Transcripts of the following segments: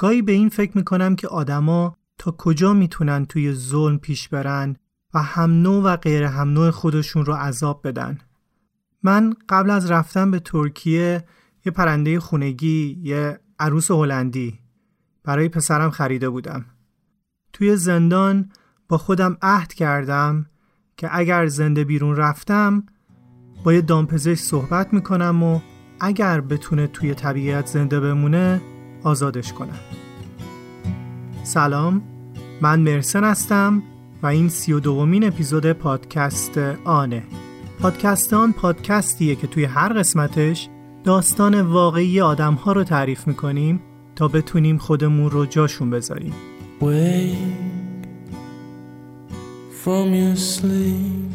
گاهی به این فکر میکنم که آدما تا کجا میتونن توی ظلم پیش برن و هم نوع و غیر هم نوع خودشون رو عذاب بدن. من قبل از رفتن به ترکیه یه پرنده خونگی، یه عروس هلندی برای پسرم خریده بودم. توی زندان با خودم عهد کردم که اگر زنده بیرون رفتم با یه دامپزشک صحبت میکنم و اگر بتونه توی طبیعت زنده بمونه آزادش کنم. سلام، من مرسن هستم و این 32مین اپیزود پادکست آنه. پادکست آن پادکستیه که توی هر قسمتش داستان واقعی آدم‌ها رو تعریف می‌کنیم تا بتونیم خودمون رو جاشون بذاریم. From your sleep,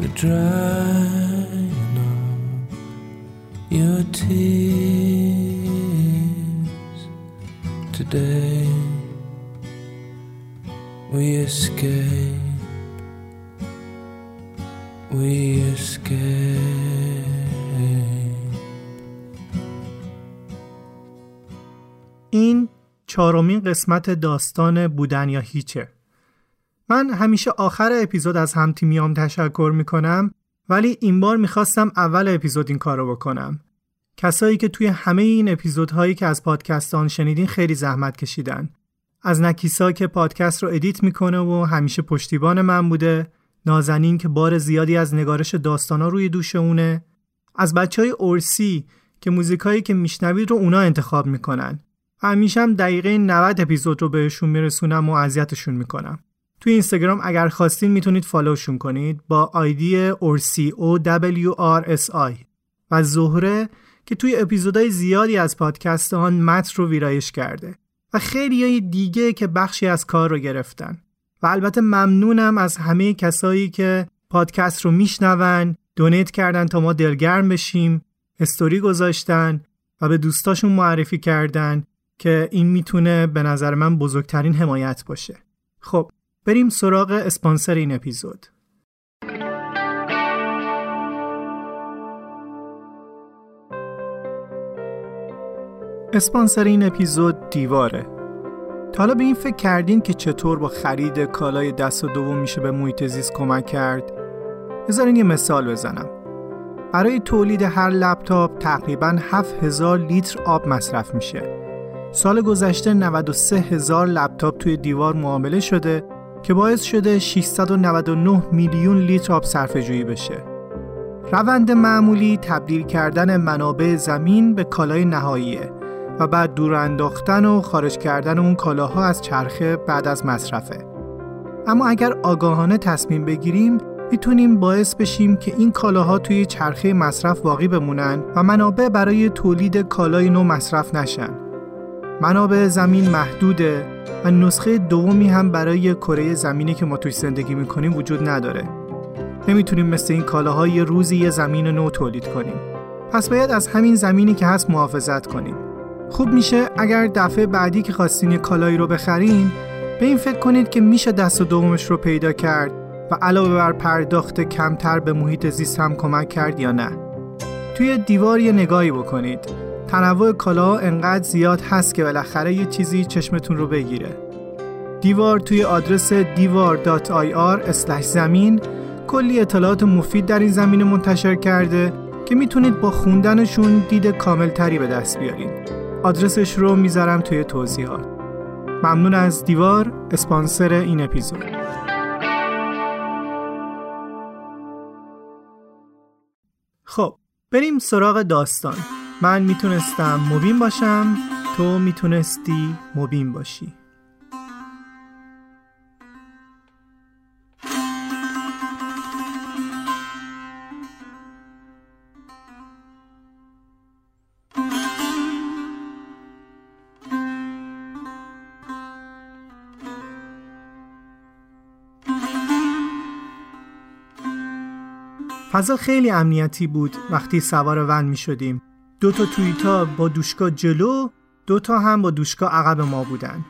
we're drying up your tears today. We escape. In 4مین قسمت داستان بودن یا هیچه. من همیشه آخر اپیزود از همتیمیام تشکر میکنم، ولی این بار میخواستم اول اپیزود این کارو بکنم. کسایی که توی همه این اپیزودهایی که از پادکستان شنیدین خیلی زحمت کشیدن. از نکیسا که پادکست رو ادیت میکنه و همیشه پشتیبان من بوده، نازنین که بار زیادی از نگارش داستانا روی دوش اونه، از بچهای اورسی که موزیکایی که میشنوید رو اونا انتخاب میکنن. همیشه هم دقیقه 90 اپیزود رو بهشون میرسونم و اذیتشون میکنم. توی اینستاگرام اگر خواستین میتونید فالوشون کنید با آیدی OrsiOWRSI و زهره که توی اپیزودهای زیادی از پادکست آن متن رو ویرایش کرده و خیلیای دیگه که بخشی از کار رو گرفتن. و البته ممنونم از همه کسایی که پادکست رو میشنون، دونیت کردن تا ما دلگرم بشیم، استوری گذاشتن و به دوستاشون معرفی کردن که این میتونه به نظر من بزرگترین حمایت باشه. خب بریم سراغ اسپانسر این اپیزود. اسپانسر این اپیزود دیواره. تا حالا به این فکر کردین که چطور با خرید کالای دست دوم میشه به محیط زیست کمک کرد؟ بذارین یه مثال بزنم. برای تولید هر لپتاپ تقریباً 7000 لیتر آب مصرف میشه. سال گذشته 93,000 لپتاپ توی دیوار معامله شده که باعث شده 699 میلیون لیتر آب صرفه‌جویی بشه. روند معمولی تبدیل کردن منابع زمین به کالای نهاییه و بعد دور انداختن و خارج کردن اون کالاها از چرخه بعد از مصرفه. اما اگر آگاهانه تصمیم بگیریم میتونیم باعث بشیم که این کالاها توی چرخه مصرف باقی بمونن و منابع برای تولید کالای نو مصرف نشن. منابع زمین محدوده و نسخه دومی هم برای کره زمینی که ما توی زندگی میکنیم وجود نداره. نمیتونیم مثل این کالاهای یه روزی یه زمین نو تولید کنیم. پس باید از همین زمینی که هست محافظت کنیم. خوب میشه اگر دفعه بعدی که خواستین یه کالایی رو بخرین به این فکر کنید که میشه دست دومش رو پیدا کرد و علاوه بر پرداخت کمتر به محیط زیست هم کمک کرد یا نه. توی دیوار یه نگاهی بکنید. تنوع کالاها انقدر زیاد هست که بالاخره یه چیزی چشمتون رو بگیره. دیوار توی آدرس divar.ir/زمین کلی اطلاعات مفید در این زمینه منتشر کرده که میتونید با خوندنشون دید کاملتری به دست بیارید. آدرسش رو میذارم توی توضیحات. ممنون از دیوار، اسپانسر این اپیزود. خب بریم سراغ داستان. من میتونستم مبین باشم، تو میتونستی مبین باشی. فضا خیلی امنیتی بود وقتی سوار ون میشدیم. 2 تا توییتا با دوشکا جلو، 2 تا هم با دوشکا عقب ما بودن.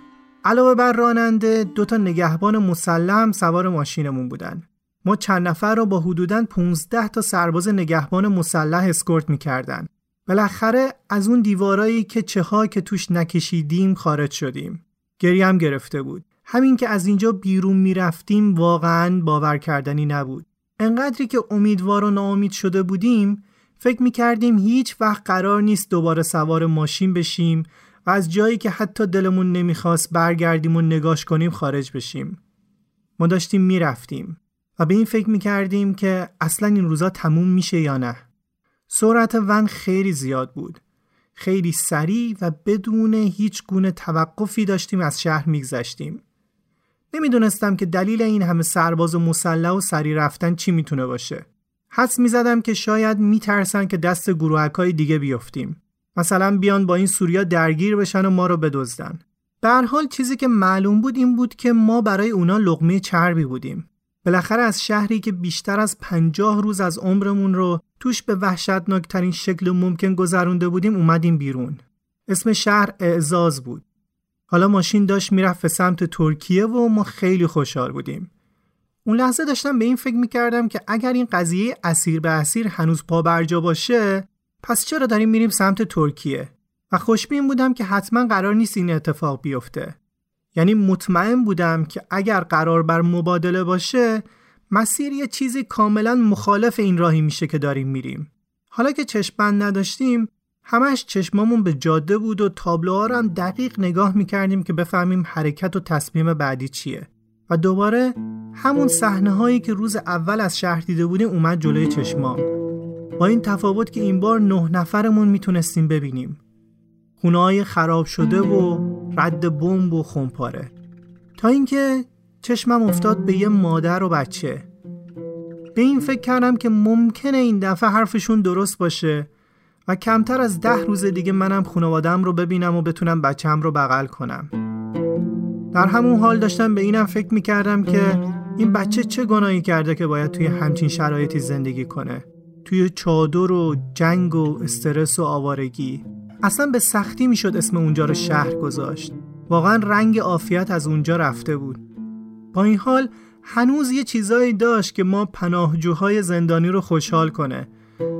علاوه بر راننده 2 تا نگهبان مسلح سوار ماشینمون بودن. ما چند نفر رو با حدوداً 15 تا سرباز نگهبان مسلح اسکورت می‌کردن بالاخره از اون دیوارایی که چها که توش نکشیدیم خارج شدیم. گریم گرفته بود. همین که از اینجا بیرون میرفتیم واقعاً باور کردنی نبود. انقدری که امیدوار و ناامید شده بودیم، فکر میکردیم هیچ وقت قرار نیست دوباره سوار ماشین بشیم و از جایی که حتی دلمون نمیخواست برگردیم و نگاش کنیم خارج بشیم. ما داشتیم میرفتیم و به این فکر میکردیم که اصلاً این روزا تموم میشه یا نه. سرعت ون خیلی زیاد بود. خیلی سریع و بدون هیچ گونه توقفی داشتیم از شهر میگذشتیم. نمیدونستم که دلیل این همه سرباز و مسلح و سریع رفتن چی میتونه باشه. حدس میزدم که شاید میترسن که دست گروهکای دیگه بیافتیم. مثلا بیان با این سوریا درگیر بشن و ما رو بدزدن. به هر حال چیزی که معلوم بود این بود که ما برای اونا لقمه چربی بودیم. بالاخره از شهری که بیشتر از 50 روز از عمرمون رو توش به وحشتناکترین شکل ممکن گذرونده بودیم اومدیم بیرون. اسم شهر اعزاز بود. حالا ماشین داشت میرفت به سمت ترکیه و ما خیلی خوشحال بودیم. اون لحظه داشتم به این فکر میکردم که اگر این قضیه اسیر به اسیر هنوز پا برجا باشه، پس چرا داریم میریم سمت ترکیه؟ و خوشبین بودم که حتما قرار نیست این اتفاق بیفته. یعنی مطمئن بودم که اگر قرار بر مبادله باشه، مسیر یه چیزی کاملا مخالف این راهی میشه که داریم میریم. حالا که چشم بند نداشتیم، همش چشمامون به جاده بود و تابلوها رو هم دقیق نگاه میکردیم که بفهمیم حرکت و تصمیم بعدی چیه. و دوباره همون صحنه هایی که روز اول از شهر دیده بودیم اومد جلوی چشمام، با این تفاوت که این بار 9 نفرمون میتونستیم ببینیم. خونه‌های خراب شده و رد بمب و خمپاره. تا اینکه چشمم افتاد به یه مادر و بچه. به این فکر کردم که ممکنه این دفعه حرفشون درست باشه و کمتر از 10 روز دیگه منم خانواده‌ام رو ببینم و بتونم بچه‌م رو بغل کنم. در همون حال داشتم به اینم فکر می‌کردم که این بچه چه گناهی کرده که باید توی همچین شرایطی زندگی کنه. توی چادر و جنگ و استرس و آوارگی. اصلا به سختی میشد اسم اونجا رو شهر گذاشت. واقعا رنگ عافیت از اونجا رفته بود. با این حال هنوز یه چیزایی داشت که ما پناهجوهای زندانی رو خوشحال کنه.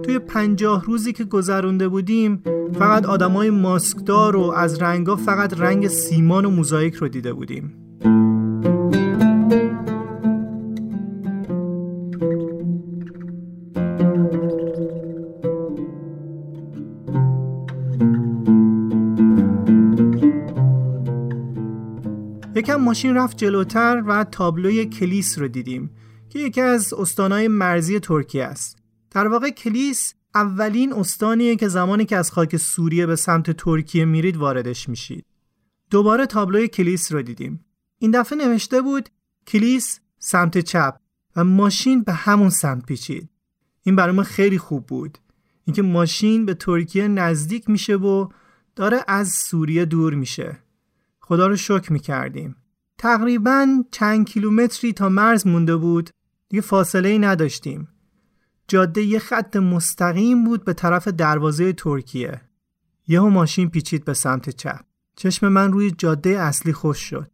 توی 50 روزی که گذرونده بودیم فقط آدمای ماسکدار و از رنگا فقط رنگ سیمان و موزاییک رو دیده بودیم. یکم ماشین رفت جلوتر و تابلوی کلیس رو دیدیم که یکی از استان‌های مرزی ترکیه است. در واقع کلیس اولین استانیه که زمانی که از خاک سوریه به سمت ترکیه میرید واردش میشید. دوباره تابلوی کلیس رو دیدیم. این دفعه نوشته بود کلیس سمت چپ و ماشین به همون سمت پیچید. این برای ما خیلی خوب بود. اینکه ماشین به ترکیه نزدیک میشه و داره از سوریه دور میشه. خدا رو شکر میکردیم. تقریباً چند کیلومتری تا مرز مونده بود. دیگه فاصله‌ای نداشتیم. جاده یه خط مستقیم بود به طرف دروازه ترکیه. یهو ماشین پیچید به سمت چپ. چشم من روی جاده اصلی خوش شد.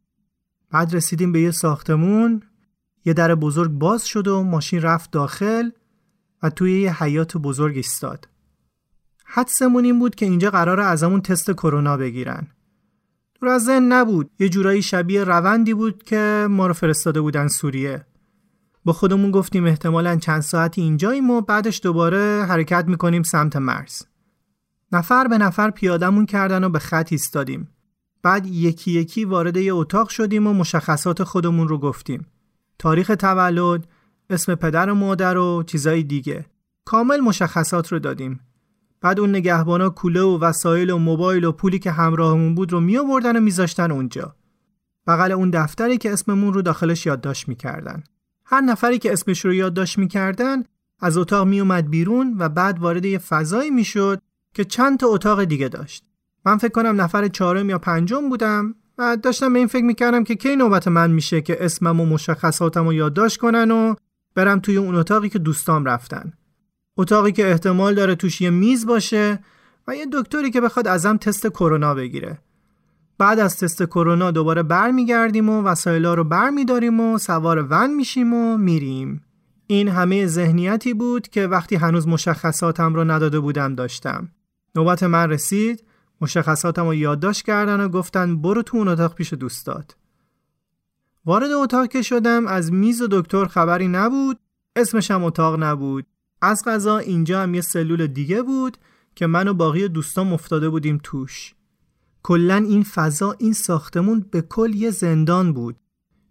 بعد رسیدیم به یه ساختمون. یه در بزرگ باز شد و ماشین رفت داخل و توی یه حیاط بزرگ ایستاد. حدسمون این بود که اینجا قراره ازمون تست کرونا بگیرن. دور از ذهن نبود. یه جورایی شبیه روندی بود که ما رو فرستاده بودن سوریه. با خودمون گفتیم احتمالاً چند ساعتی اینجاییم و بعدش دوباره حرکت میکنیم سمت مرز. نفر به نفر پیادمون کردن و به خط ایستادیم. بعد یکی یکی وارد یه اتاق شدیم و مشخصات خودمون رو گفتیم. تاریخ تولد، اسم پدر و مادر و چیزای دیگه. کامل مشخصات رو دادیم. بعد اون نگهبانا کوله و وسایل و موبایل و پولی که همراهمون بود رو میآوردن و میذاشتن اونجا. بغل اون دفتری که اسممون رو داخلش یادداشت میکردن. هر نفری که اسمش رو یادداشت میکردن از اتاق میومد بیرون و بعد وارد یه فضایی میشد که چند تا اتاق دیگه داشت. من فکر کنم نفر 4م یا 5م بودم و داشتم به این فکر میکردم که کی نوبت من میشه که اسمم و مشخصاتم رو یادداشت کنن و برم توی اون اتاقی که دوستام رفتن. اتاقی که احتمال داره توش یه میز باشه و یه دکتری که بخواد ازم تست کرونا بگیره. بعد از تست کرونا دوباره برمیگردیم و وسایل‌ها رو برمی‌داریم و سوار ون میشیم و میریم. این همه ذهنیتی بود که وقتی هنوز مشخصاتم رو نداده بودم داشتم. نوبت من رسید، مشخصاتم رو یادداشت کردن و گفتن برو تو اون اتاق پیش دوستات. وارد اتاق که شدم از میز و دکتر خبری نبود، اسمشم اتاق نبود. از قضا اینجا هم یه سلول دیگه بود که من و باقی دوستام افتاده بودیم توش. کلن این فضا، این ساختمون به کل یه زندان بود،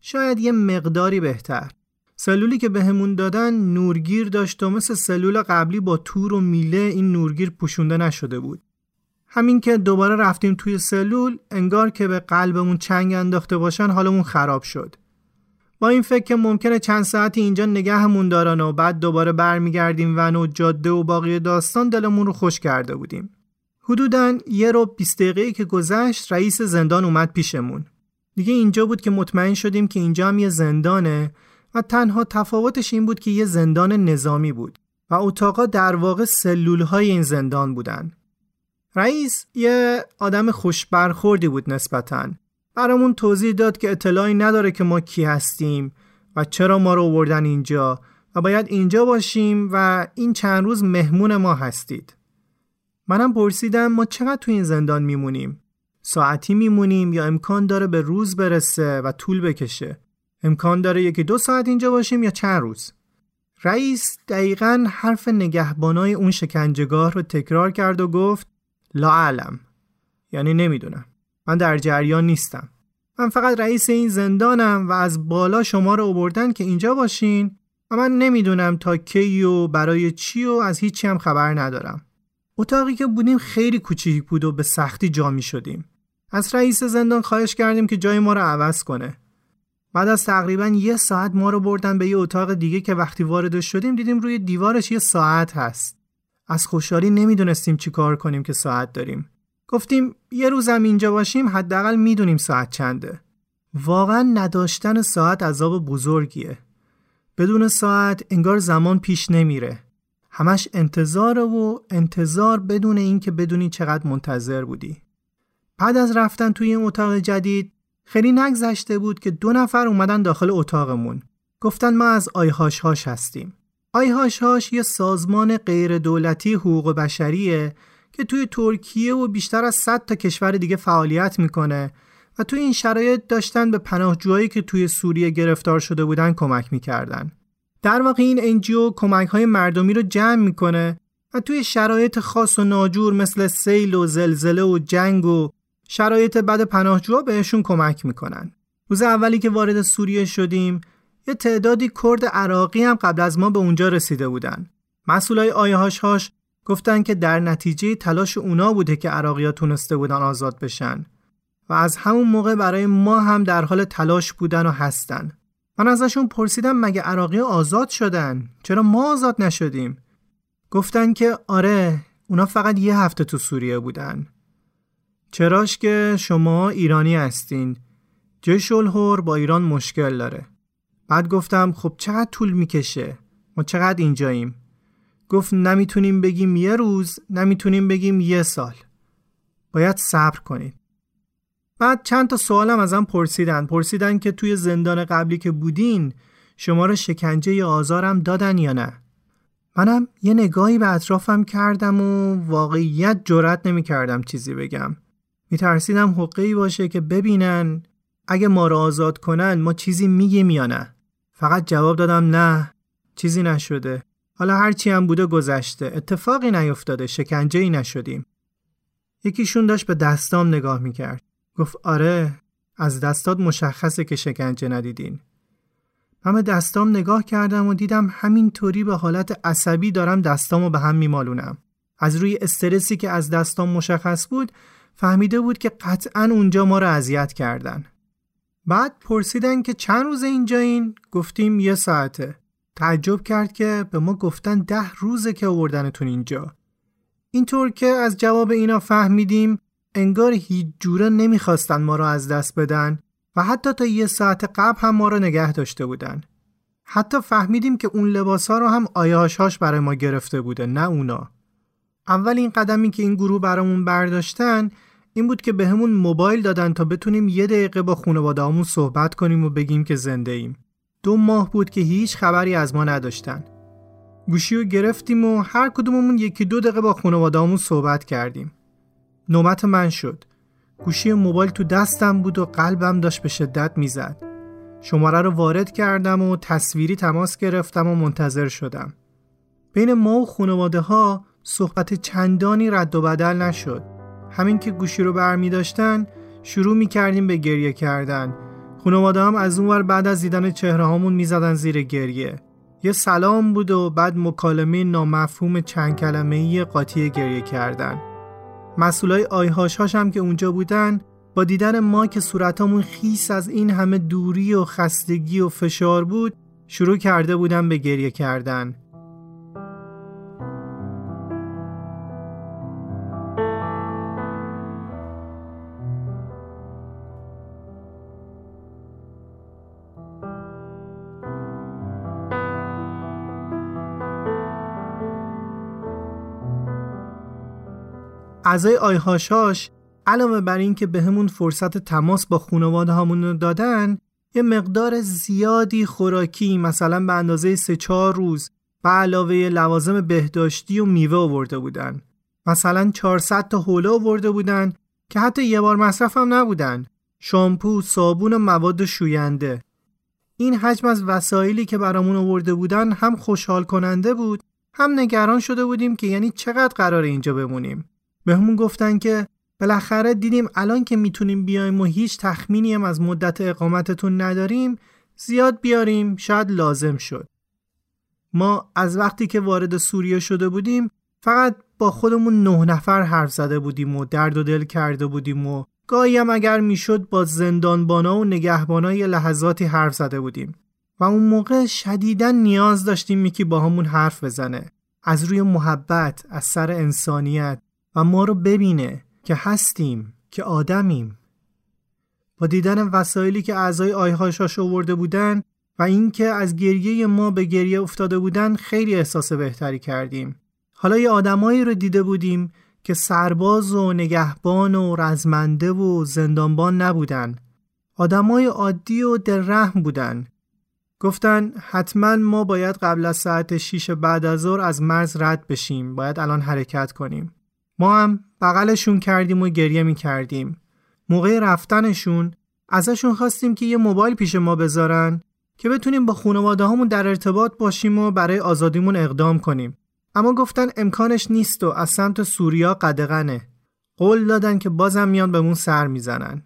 شاید یه مقداری بهتر. سلولی که بهمون دادن نورگیر داشت و مثل سلول قبلی با تور و میله این نورگیر پوشونده نشده بود. همین که دوباره رفتیم توی سلول، انگار که به قلبمون چنگ انداخته باشن حالمون خراب شد. با این فکر که ممکنه چند ساعتی اینجا نگهمون دارن و بعد دوباره برمیگردیم ون و جاده و باقی داستان دلمون رو خوش کرده بودیم. حدوداً 1 رو 20 دقیقه که گذشت رئیس زندان اومد پیشمون. دیگه اینجا بود که مطمئن شدیم که اینجا هم یه زندانه و تنها تفاوتش این بود که یه زندان نظامی بود و اتاقا در واقع سلول‌های این زندان بودن. رئیس یه آدم خوش برخوردی بود نسبتاً. برامون توضیح داد که اطلاعی نداره که ما کی هستیم و چرا ما رو آوردن اینجا و باید اینجا باشیم و این چند روز مهمون ما هستید. منم پرسیدم ما چقدر تو این زندان میمونیم؟ ساعتی میمونیم یا امکان داره به روز برسه و طول بکشه؟ امکان داره 1-2 ساعت اینجا باشیم یا چند روز؟ رئیس دقیقاً حرف نگهبانای اون شکنجهگاه رو تکرار کرد و گفت لاعلم، یعنی نمیدونم، من در جریان نیستم، من فقط رئیس این زندانم و از بالا شما رو آوردن که اینجا باشین و من نمیدونم تا کی و برای چی و از هیچی هم خبر ندارم. اتاقی که بودیم خیلی کوچیک بود و به سختی جا می شدیم. از رئیس زندان خواهش کردیم که جای ما رو عوض کنه. بعد از تقریباً 1 ساعت ما رو بردن به یه اتاق دیگه که وقتی وارد شدیم دیدیم روی دیوارش یه ساعت هست. از خوشحالی نمیدونستیم چی کار کنیم که ساعت داریم. گفتیم یه روزم اینجا باشیم حداقل میدونیم ساعت چنده. واقعاً نداشتن ساعت عذاب بزرگیه. بدون ساعت انگار زمان پیش نمیره. همش انتظار و انتظار بدون این که بدونی چقدر منتظر بودی. بعد از رفتن توی این اتاق جدید خیلی نگذشته بود که 2 نفر اومدن داخل اتاقمون. گفتن ما از آیهاش هستیم. آیهاش یه سازمان غیر دولتی حقوق بشریه که توی ترکیه و بیشتر از 100 تا کشور دیگه فعالیت میکنه و توی این شرایط داشتن به پناهجویایی که توی سوریه گرفتار شده بودن کمک میکردن. در واقع این انجیو کمک‌های مردمی رو جمع می‌کنه و توی شرایط خاص و ناجور مثل سیل و زلزله و جنگ و شرایط بد پناهجوها بهشون کمک می‌کنن. روز اولی که وارد سوریه شدیم، یه تعدادی کرد عراقی هم قبل از ما به اونجا رسیده بودن. مسئولای آیهاش گفتن که در نتیجه تلاش اونا بوده که عراقی‌ها تونسته بودن آزاد بشن و از همون موقع برای ما هم در حال تلاش بودن و هستن. من ازشون پرسیدم مگه عراقی‌ها آزاد شدن؟ چرا ما آزاد نشدیم؟ گفتن که آره، اونا فقط 1 هفته تو سوریه بودن. چراش که شما ایرانی هستین. جیش الحر با ایران مشکل داره. بعد گفتم خب چقدر طول میکشه؟ ما چقدر اینجاییم؟ گفت نمیتونیم بگیم 1 روز، نمیتونیم بگیم 1 سال. باید صبر کنید. بعد چند تا سوالم ازم پرسیدن که توی زندان قبلی که بودین شما رو شکنجه یا آزارم دادن یا نه. منم یه نگاهی به اطرافم کردم و واقعیت جرئت نمی‌کردم چیزی بگم. میترسیدم حقه‌ای باشه که ببینن اگه ما رو آزاد کنن ما چیزی میگیم یا نه. فقط جواب دادم نه، چیزی نشده. حالا هرچی هم بوده گذشته، اتفاقی نیفتاده، شکنجه‌ای نشدیم. یکیشون داشت به دستام نگاه می‌کرد. گفت آره، از دستات مشخصه که شکنجه ندیدین. من به دستام نگاه کردم و دیدم همینطوری به حالت عصبی دارم دستامو به هم میمالونم. از روی استرسی که از دستام مشخص بود فهمیده بود که قطعاً اونجا ما رو اذیت کردن. بعد پرسیدن که چند روز اینجایین؟ گفتیم 1 ساعته. تعجب کرد که به ما گفتن 10 روزه که آوردنتون اینجا. اینطور که از جواب اینا فهمیدیم انگار هیچ جوره نمیخواستن ما رو از دست بدن و حتی تا 1 ساعت قبل هم ما رو نگه داشته بودن. حتی فهمیدیم که اون لباسا رو هم آیهاش برای ما گرفته بوده، نه اونا. اولین قدمی که این گروه برامون برداشتن این بود که بهمون موبایل دادن تا بتونیم 1 دقیقه با خانواده‌هامون صحبت کنیم و بگیم که زنده ایم. 2 ماه بود که هیچ خبری از ما نداشتن. گوشی رو گرفتیم و هر کدوممون یکی دو دقیقه با خانواده‌مون صحبت کردیم. نوبت من شد. گوشی موبایل تو دستم بود و قلبم داشت به شدت میزد. شماره رو وارد کردم و تصویری تماس گرفتم و منتظر شدم. بین ما و خانواده‌ها صحبت چندانی رد و بدل نشد. همین که گوشی رو برمی داشتن شروع می کردیم به گریه کردن. خانواده هم از اون ور بعد از دیدن چهره هامون می زدن زیر گریه. یه سلام بود و بعد مکالمه نامفهوم چند کلمه‌ای قاطی گریه کردن. مسئولای آیهاش هم که اونجا بودن با دیدن ما که صورتامون خیس از این همه دوری و خستگی و فشار بود شروع کرده بودن به گریه کردن. اعضای آیهاشاش علاوه بر این که بهمون فرصت تماس با خانواده هامون رو دادن، یه مقدار زیادی خوراکی مثلا به اندازه 3-4 روز به علاوه لوازم بهداشتی و میوه آورده بودن. مثلا 400 تا حوله آورده بودن که حتی یه بار مصرف هم نبودن. شامپو، صابون و مواد شوینده. این حجم از وسایلی که برامون آورده بودن هم خوشحال کننده بود، هم نگران شده بودیم که یعنی چقدر قراره اینجا بمونیم. به همون گفتن که بالاخره دیدیم الان که میتونیم بیایم و هیچ تخمینی هم از مدت اقامتتون نداریم، زیاد بیاریم شاید لازم شد. ما از وقتی که وارد سوریه شده بودیم فقط با خودمون 9 نفر حرف زده بودیم و درد و دل کرده بودیم و گاهی هم اگر میشد با زندانبانا و نگهبانا یه لحظاتی حرف زده بودیم و اون موقع شدیداً نیاز داشتیم یکی با همون حرف بزنه، از روی محبت، از سر انسانیت، و ما رو ببینه که هستیم، که آدمیم. با دیدن وسایلی که اعضای آیهاشاش آورده بودن و اینکه از گریه ما به گریه افتاده بودن خیلی احساس بهتری کردیم. حالا یه آدمایی رو دیده بودیم که سرباز و نگهبان و رزمنده و زندانبان نبودن. آدمای عادی و دلرحم بودن. گفتن حتما ما باید قبل از ساعت 6 بعد از ظهر از مرز رد بشیم. باید الان حرکت کنیم. ما هم بغلشون کردیم و گریه می کردیم. موقع رفتنشون ازشون خواستیم که یه موبایل پیش ما بذارن که بتونیم با خانواده هامون در ارتباط باشیم و برای آزادیمون اقدام کنیم. اما گفتن امکانش نیست و از سمت سوریا قدغنه. قول دادن که بازم میان بهمون سر می زنن.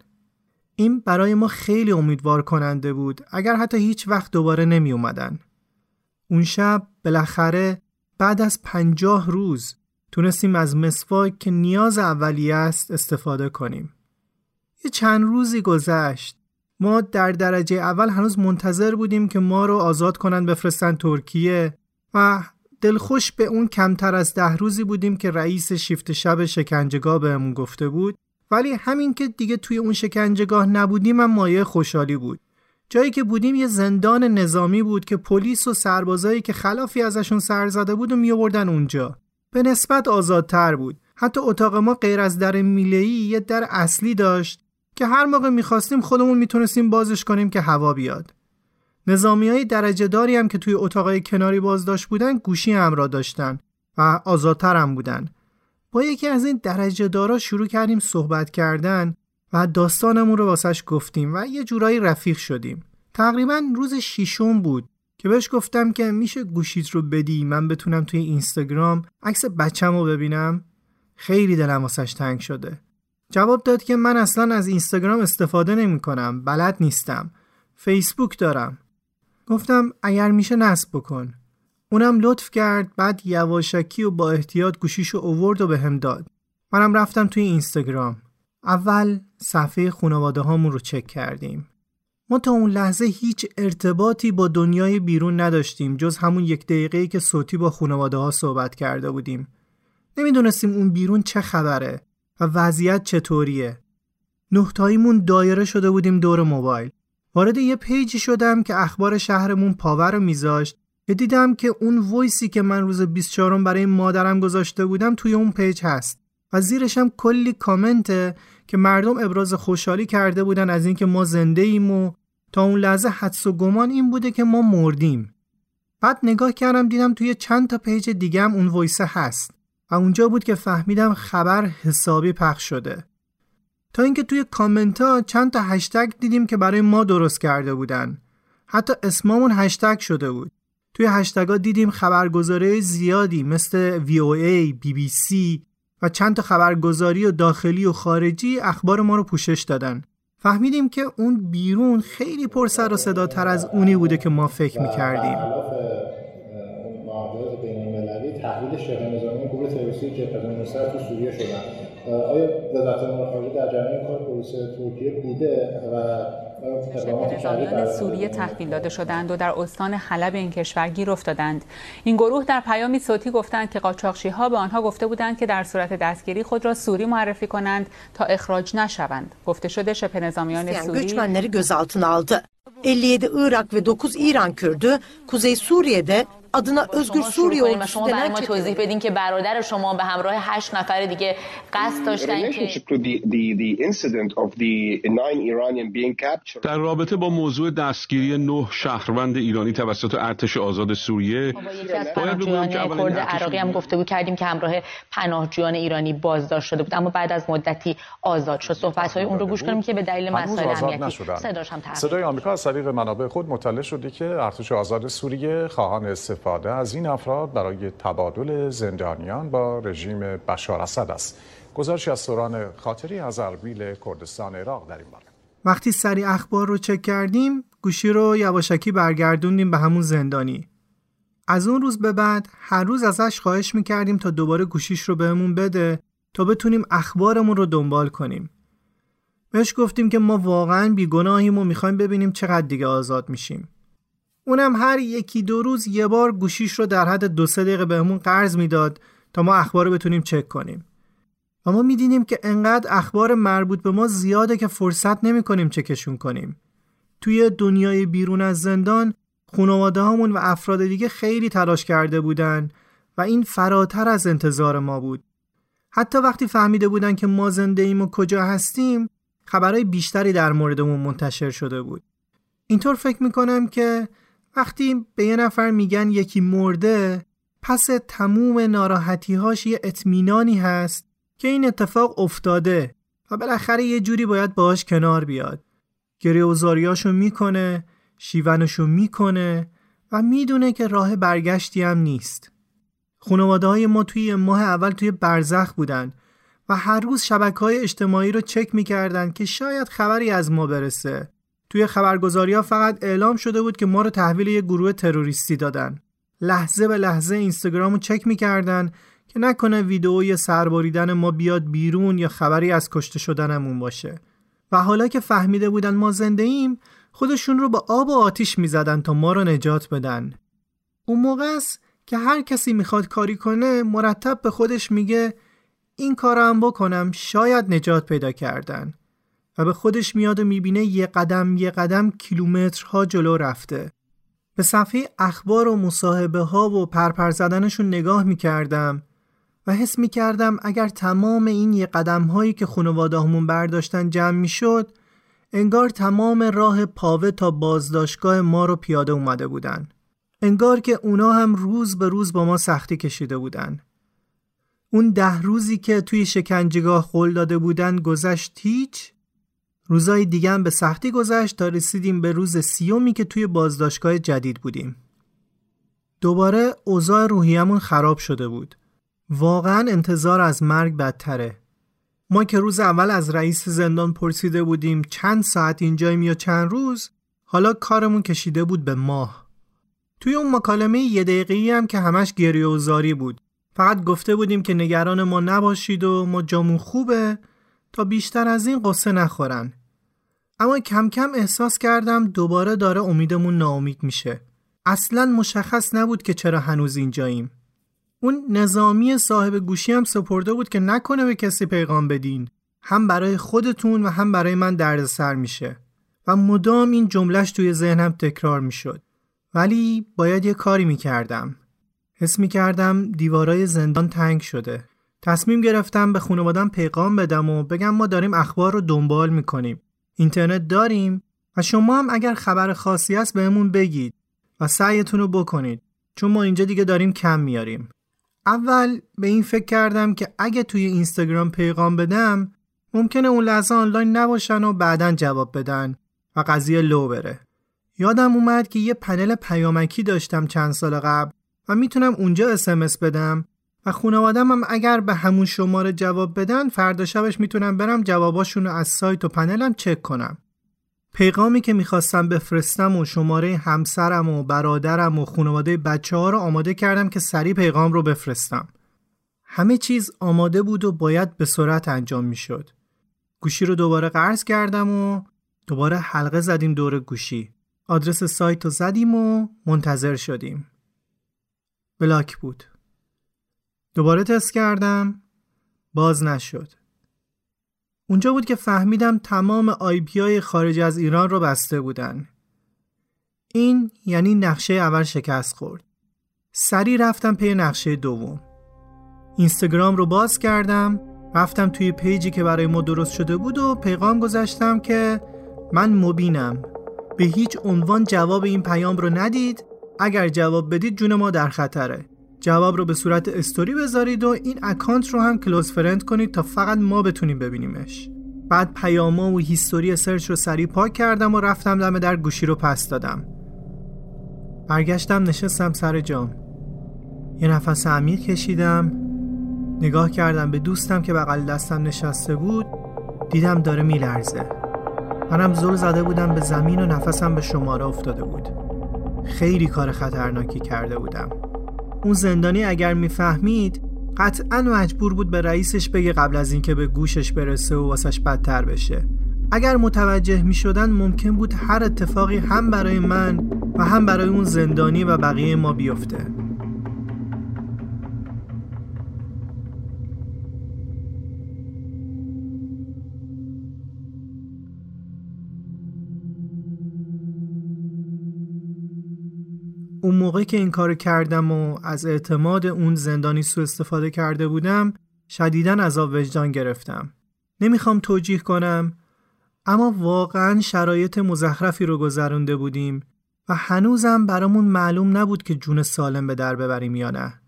این برای ما خیلی امیدوار کننده بود اگر حتی هیچ وقت دوباره نمی اومدن. اون شب بالاخره بعد از 50 روز تونستیم از مسواک که نیاز اولیه است استفاده کنیم. یه چند روزی گذشت. ما در درجه اول هنوز منتظر بودیم که ما رو آزاد کنن بفرستن ترکیه و دلخوش به اون کمتر از 10 روزی بودیم که رئیس شیفت شب شکنجهگاه بهمون گفته بود، ولی همین که دیگه توی اون شکنجهگاه نبودیم هم مایه خوشحالی بود. جایی که بودیم یه زندان نظامی بود که پلیس و سربازایی که خلافی ازشون سر زده بود و می‌آوردن اونجا. به نسبت آزادتر بود. حتی اتاق ما غیر از در میله‌ای یه در اصلی داشت که هر موقع می‌خواستیم خودمون میتونستیم بازش کنیم که هوا بیاد. نظامیای درجه داری هم که توی اتاقای کناری بازداشت بودن گوشی هم را داشتن و آزادتر هم بودن. با یکی از این درجه دارا شروع کردیم صحبت کردن و داستانمون رو واسش گفتیم و یه جورایی رفیق شدیم. تقریباً روز 6م بود که بهش گفتم که میشه گوشیت رو بدی من بتونم توی اینستاگرام عکس بچه‌مو ببینم، خیلی دلم واسش تنگ شده. جواب داد که من اصلا از اینستاگرام استفاده نمی‌کنم، بلد نیستم، فیسبوک دارم. گفتم اگر میشه نصب بکن. اونم لطف کرد. بعد یواشکی و با احتیاط گوشیشو آورد و بهم داد. منم رفتم توی اینستاگرام. اول صفحه خانواده‌هامون رو چک کردیم. ما تا اون لحظه هیچ ارتباطی با دنیای بیرون نداشتیم جز همون 1 دقیقه‌ای که صوتی با خانواده‌ها صحبت کرده بودیم. نمیدونستیم اون بیرون چه خبره و وضعیت چطوریه. نقطه‌ایمون دایره شده بودیم دور موبایل. وارد یه پیجی شدم که اخبار شهرمون پاور میذاشت که دیدم که اون وایسی که من روز 24م برای مادرم گذاشته بودم توی اون پیج هست و زیرش هم کلی کامنته که مردم ابراز خوشحالی کرده بودن از اینکه ما زنده ایم و تا اون لحظه حدس و گمان این بوده که ما مردیم. بعد نگاه کردم دیدم توی چند تا پیج دیگه هم اون وایسه هست و اونجا بود که فهمیدم خبر حسابی پخش شده. تا اینکه توی کامنت ها چند تا هشتگ دیدیم که برای ما درست کرده بودن. حتی اسممون هشتگ شده بود. توی هشتگا دیدیم خبرگزاری زیادی مثل VOA، BBC و چند تا خبرگزاری و داخلی و خارجی اخبار ما رو پوشش دادن. فهمیدیم که اون بیرون خیلی پر سر و صدا تر از اونی بوده که ما فکر می‌کردیم. معاهدات بین‌المللی تحویل شبه نظامی گروه تروریستی جبهه النصرة تو سوریه شدن. آیا وزارت امور خارجه در جریان کار پلیس ترکیه بوده و شبه نظامیان سوریه تحویل داده شدند و در استان حلب این کشور گیر افتادند؟ این گروه در پیامی صوتی گفتند که قاچاقچی‌ها به آنها گفته بودند که در صورت دستگیری خود را سوری معرفی کنند تا اخراج نشوند. گفته شده شبه نظامیان سوری 57 Irak ve 9 İran Kürdü Kuzey Suriye'de adına Özgür Suriye ordusu denen çeteye در رابطه با موضوع دستگیری 9 شهروند ایرانی توسط ارتش آزاد سوریه باید بگویم که اولین عراقی هم گفتگو کردیم که همراه پناهجویان ایرانی بازداشت شده بود اما بعد از مدتی آزاد شد. صحبت‌های اون رو گوش کنیم که به دلیل مسائل امنیتی صداش هم تحریم. صدای آمریکا از طریق منابع خود مطلع شده که ارتش آزاد سوریه خواهان استفاده از این افراد برای تبادل زندانیان با رژیم بشار اسد است. گزارشی از سوران خاطری از اربیل کردستان عراق در این باره. وقتی سریع اخبار رو چک کردیم، گوشی رو یواشکی برگردوندیم به همون زندانی. از اون روز به بعد هر روز ازش خواهش می‌کردیم تا دوباره گوشیش رو بهمون بده تا بتونیم اخبارمون رو دنبال کنیم. بهش گفتیم که ما واقعاً بیگناهیم و می‌خوایم ببینیم چقدر دیگه آزاد میشیم. اونم هر یکی دو روز یه بار گوشیش رو در حد 2-3 دقیقه بهمون قرض میداد تا ما اخبار رو بتونیم چک کنیم. و ما میدیدیم که انقدر اخبار مربوط به ما زیاده که فرصت نمی‌کنیم چکشون کنیم. توی دنیای بیرون از زندان خانواده هامون و افراد دیگه خیلی تلاش کرده بودن و این فراتر از انتظار ما بود. حتی وقتی فهمیده بودن که ما زنده ایم و کجا هستیم، خبرای بیشتری در موردمون منتشر شده بود. اینطور فکر می‌کنم که وقتی به یه نفر میگن یکی مرده، پس تموم ناراحتی‌هاش یه اطمینانی هست که این اتفاق افتاده و بالاخره یه جوری باید باهاش کنار بیاد. گریه و زاریاشو میکنه، شیونشو میکنه و میدونه که راه برگشتی هم نیست. خانواده‌های ما توی ماه اول توی برزخ بودن و هر روز شبکه‌های اجتماعی رو چک میکردن که شاید خبری از ما برسه. توی خبرگزاری‌ها فقط اعلام شده بود که ما رو تحویل یه گروه تروریستی دادن. لحظه به لحظه اینستاگرام رو چک میکردن که نکنه ویدئوی سرباریدن ما بیاد بیرون یا خبری از کشته شدنمون باشه. و حالا که فهمیده بودن ما زنده ایم، خودشون رو با آب و آتیش میزدن تا ما رو نجات بدن. اون موقع است که هر کسی میخواد کاری کنه مرتب به خودش میگه این کارم بکنم شاید نجات پیدا کردن. و به خودش میاد و میبینه یه قدم کیلومترها جلو رفته. به صفحه اخبار و مصاحبه ها و پرپر زدنشون نگاه میکردم و حس میکردم اگر تمام این یه قدم هایی که خانواده همون برداشتن جمع میشد، انگار تمام راه پاوه تا بازداشتگاه ما رو پیاده اومده بودن. انگار که اونا هم روز به روز با ما سختی کشیده بودن. اون 10 روزی که توی شکنجهگاه خول داده بودن گذشت هیچ. روزای دیگه هم به سختی گذشت تا رسیدیم به روز 30 که توی بازداشتگاه جدید بودیم. دوباره اوضاع روحیمون خراب شده بود. واقعا انتظار از مرگ بدتره. ما که روز اول از رئیس زندان پرسیده بودیم چند ساعت اینجاییم یا چند روز، حالا کارمون کشیده بود به ماه. توی اون مکالمه 1 دقیقه‌ای هم که همش گریه و زاری بود، فقط گفته بودیم که نگران ما نباشید و ما جامون خوبه تا بیشتر از این قصه نخورن. اما کم کم احساس کردم دوباره داره امیدمون ناامید میشه. اصلاً مشخص نبود که چرا هنوز اینجاییم. اون نظامی صاحب گوشی هم سپرده بود که نکنه به کسی پیغام بدین، هم برای خودتون و هم برای من دردسر میشه. و مدام این جملهش توی ذهنم تکرار میشد. ولی باید یه کاری میکردم. حس میکردم دیوارای زندان تنگ شده. تصمیم گرفتم به خانواده‌ام پیغام بدم و بگم ما داریم اخبار رو دنبال میکنیم، اینترنت داریم و شما هم اگر خبر خاصی هست بهمون بگید و سعیتون رو بکنید. چون ما اینجا دیگه داریم کم میاریم. اول به این فکر کردم که اگه توی اینستاگرام پیغام بدم ممکنه اون لحظه آنلاین نباشن و بعداً جواب بدن و قضیه لو بره. یادم اومد که یه پنل پیامکی داشتم چند سال قبل و میتونم اونجا SMS بدم و خانوادم هم اگر به همون شماره جواب بدن فردا شبش میتونم برم جواباشون رو از سایت و پنلم چک کنم. پیغامی که میخواستم بفرستم و شماره همسرم و برادرم و خانواده بچه ها رو آماده کردم که سریع پیغام رو بفرستم. همه چیز آماده بود و باید به سرعت انجام میشد. گوشی رو دوباره قرض کردم و دوباره حلقه زدیم دور گوشی. آدرس سایت رو زدیم و منتظر شدیم. بلاک بود. دوباره تست کردم. باز نشد. اونجا بود که فهمیدم تمام IP خارج از ایران رو بسته بودن. این یعنی نقشه اول شکست خورد. سریع رفتم پی نقشه دوم. اینستاگرام رو باز کردم، رفتم توی پیجی که برای ما درست شده بود و پیغام گذاشتم که من مبینم. به هیچ عنوان جواب این پیام رو ندید. اگر جواب بدید جون ما در خطره. جواب رو به صورت استوری بذارید و این اکانت رو هم کلوز فرند کنید تا فقط ما بتونیم ببینیمش. بعد پیاما و هیستوری سرچ رو سریع پاک کردم و رفتم دم در گوشی رو پس دادم. برگشتم نشستم سر جام. یه نفس عمیق کشیدم. نگاه کردم به دوستم که بغل دستم نشسته بود. دیدم داره میلرزه. منم زل زده بودم به زمین و نفسم به شماره افتاده بود. خیلی کار خطرناکی کرده بودم. اون زندانی اگر میفهمید قطعاً مجبور بود به رئیسش بگه قبل از اینکه به گوشش برسه و واسش بدتر بشه. اگر متوجه میشدن ممکن بود هر اتفاقی هم برای من و هم برای اون زندانی و بقیه ما بیفته. اون موقع که این کار کردم و از اعتماد اون زندانی سوء استفاده کرده بودم شدیداً عذاب وجدان گرفتم. نمیخوام توجیه کنم اما واقعاً شرایط مزخرفی رو گذرونده بودیم و هنوزم برامون معلوم نبود که جون سالم به در ببریم یا نه.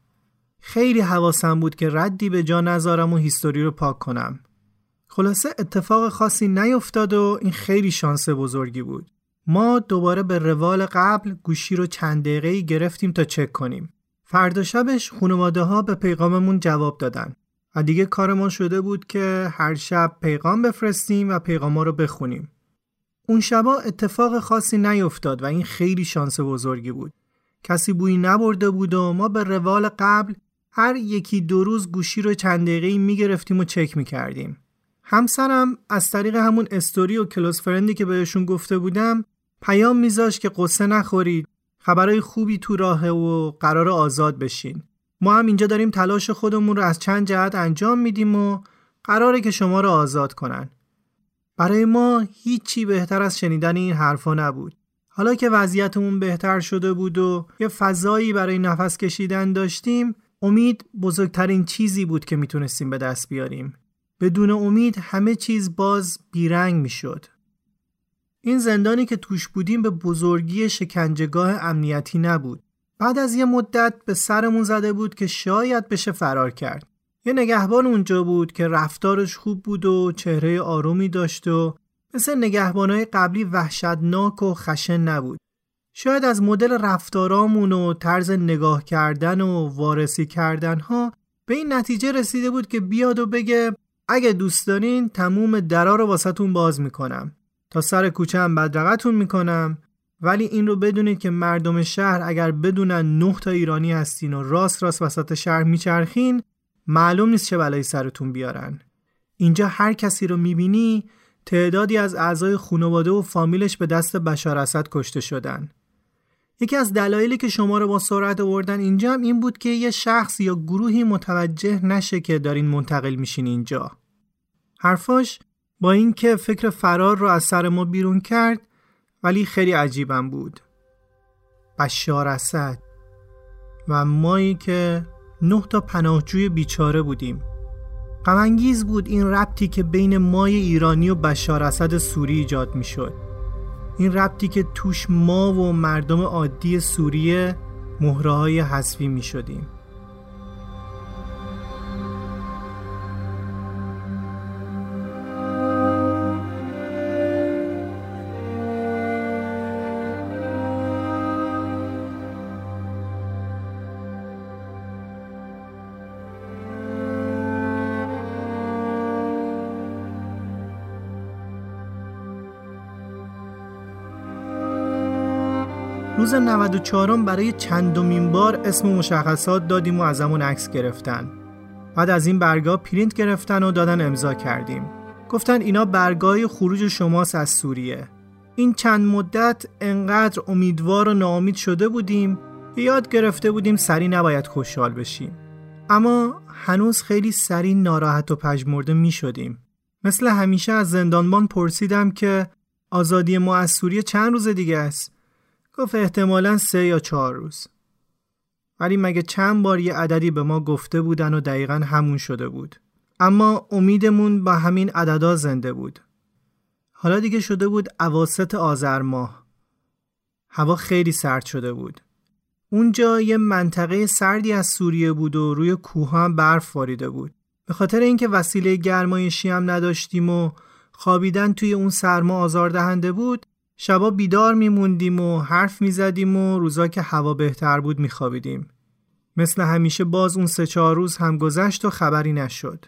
خیلی حواسم بود که ردی به جا نذارم و هیستوری رو پاک کنم. خلاصه اتفاق خاصی نیفتاد و این خیلی شانس بزرگی بود. ما دوباره به روال قبل گوشی رو چند دقیقه‌ای گرفتیم تا چک کنیم. فردا شبش خانواده‌ها به پیغاممون جواب دادن و دیگه کار ما شده بود که هر شب پیغام بفرستیم و پیغاما رو بخونیم. اون شبا اتفاق خاصی نیفتاد و این خیلی شانس بزرگی بود. کسی بویی نبرده بود و ما به روال قبل هر یکی دو روز گوشی رو چند دقیقه‌ای می‌گرفتیم و چک می‌کردیم. همسرم از طریق همون استوری و کلوز فرندی که بهشون گفته بودم پیام میذاشت که قصه نخورید، خبرای خوبی تو راهه و قرار آزاد بشین. ما هم اینجا داریم تلاش خودمون رو از چند جهت انجام میدیم و قراره که شما رو آزاد کنن. برای ما هیچی بهتر از شنیدن این حرفا نبود. حالا که وضعیتمون بهتر شده بود و یه فضایی برای نفس کشیدن داشتیم، امید بزرگترین چیزی بود که میتونستیم به دست بیاریم. بدون امید همه چیز باز بیرنگ میشد. این زندانی که توش بودیم به بزرگی شکنجهگاه امنیتی نبود. بعد از یه مدت به سرمون زده بود که شاید بشه فرار کرد. یه نگهبان اونجا بود که رفتارش خوب بود و چهره آرومی داشت و مثل نگهبانای قبلی وحشتناک و خشن نبود. شاید از مدل رفتارامون و طرز نگاه کردن و وارسی کردن ها به این نتیجه رسیده بود که بیاد و بگه اگه دوست دارین تموم درا رو واسهتون باز میکنم. تا سر کوچه هم بدرقتون میکنم. ولی این رو بدونید که مردم شهر اگر بدونن 9 تا ایرانی هستین و راست وسط شهر میچرخین معلوم نیست چه بلایی سرتون بیارن. اینجا هر کسی رو میبینی تعدادی از اعضای خانواده و فامیلش به دست بشار اسد کشته شدن. یکی از دلایلی که شما رو با سرعت آوردن اینجا هم این بود که یه شخص یا گروهی متوجه نشه که دارین منتقل میشین اینجا. حرفاش با این که فکر فرار رو از سر ما بیرون کرد ولی خیلی عجیبم بود. بشار اسد و مایی که 9 تا پناهجوی بیچاره بودیم. غم انگیز بود این ربطی که بین مای ایرانی و بشار اسد سوری ایجاد می شد. این ربطی که توش ما و مردم عادی سوریه مهره‌های حذفی می شدیم. روز 94م برای چندمین بار اسم مشخصات دادیم و ازمون عکس گرفتن. بعد از این برگا پرینت گرفتن و دادن امضا کردیم. گفتن اینا برگای خروج شماست از سوریه. این چند مدت انقدر امیدوار و ناامید شده بودیم که یاد گرفته بودیم سری نباید خوشحال بشیم. اما هنوز خیلی سری ناراحت و پژمرده می‌شدیم. مثل همیشه از زندانبان پرسیدم که آزادی ما از سوریه چند روز دیگه است؟ گفت احتمالاً 3 یا 4 روز. ولی مگه چند بار یه عددی به ما گفته بودن و دقیقاً همون شده بود. اما امیدمون با همین عددا زنده بود. حالا دیگه شده بود اواسط آذر ماه. هوا خیلی سرد شده بود. اونجا یه منطقه سردی از سوریه بود و روی کوه‌ها برف باریده بود. به خاطر اینکه وسیله گرمایشی هم نداشتیم و خوابیدن توی اون سرما آزاردهنده بود، شبا بیدار میموندیم و حرف میزدیم و روزا که هوا بهتر بود میخوابیدیم. مثل همیشه باز اون 3-4 روز هم گذشت و خبری نشد.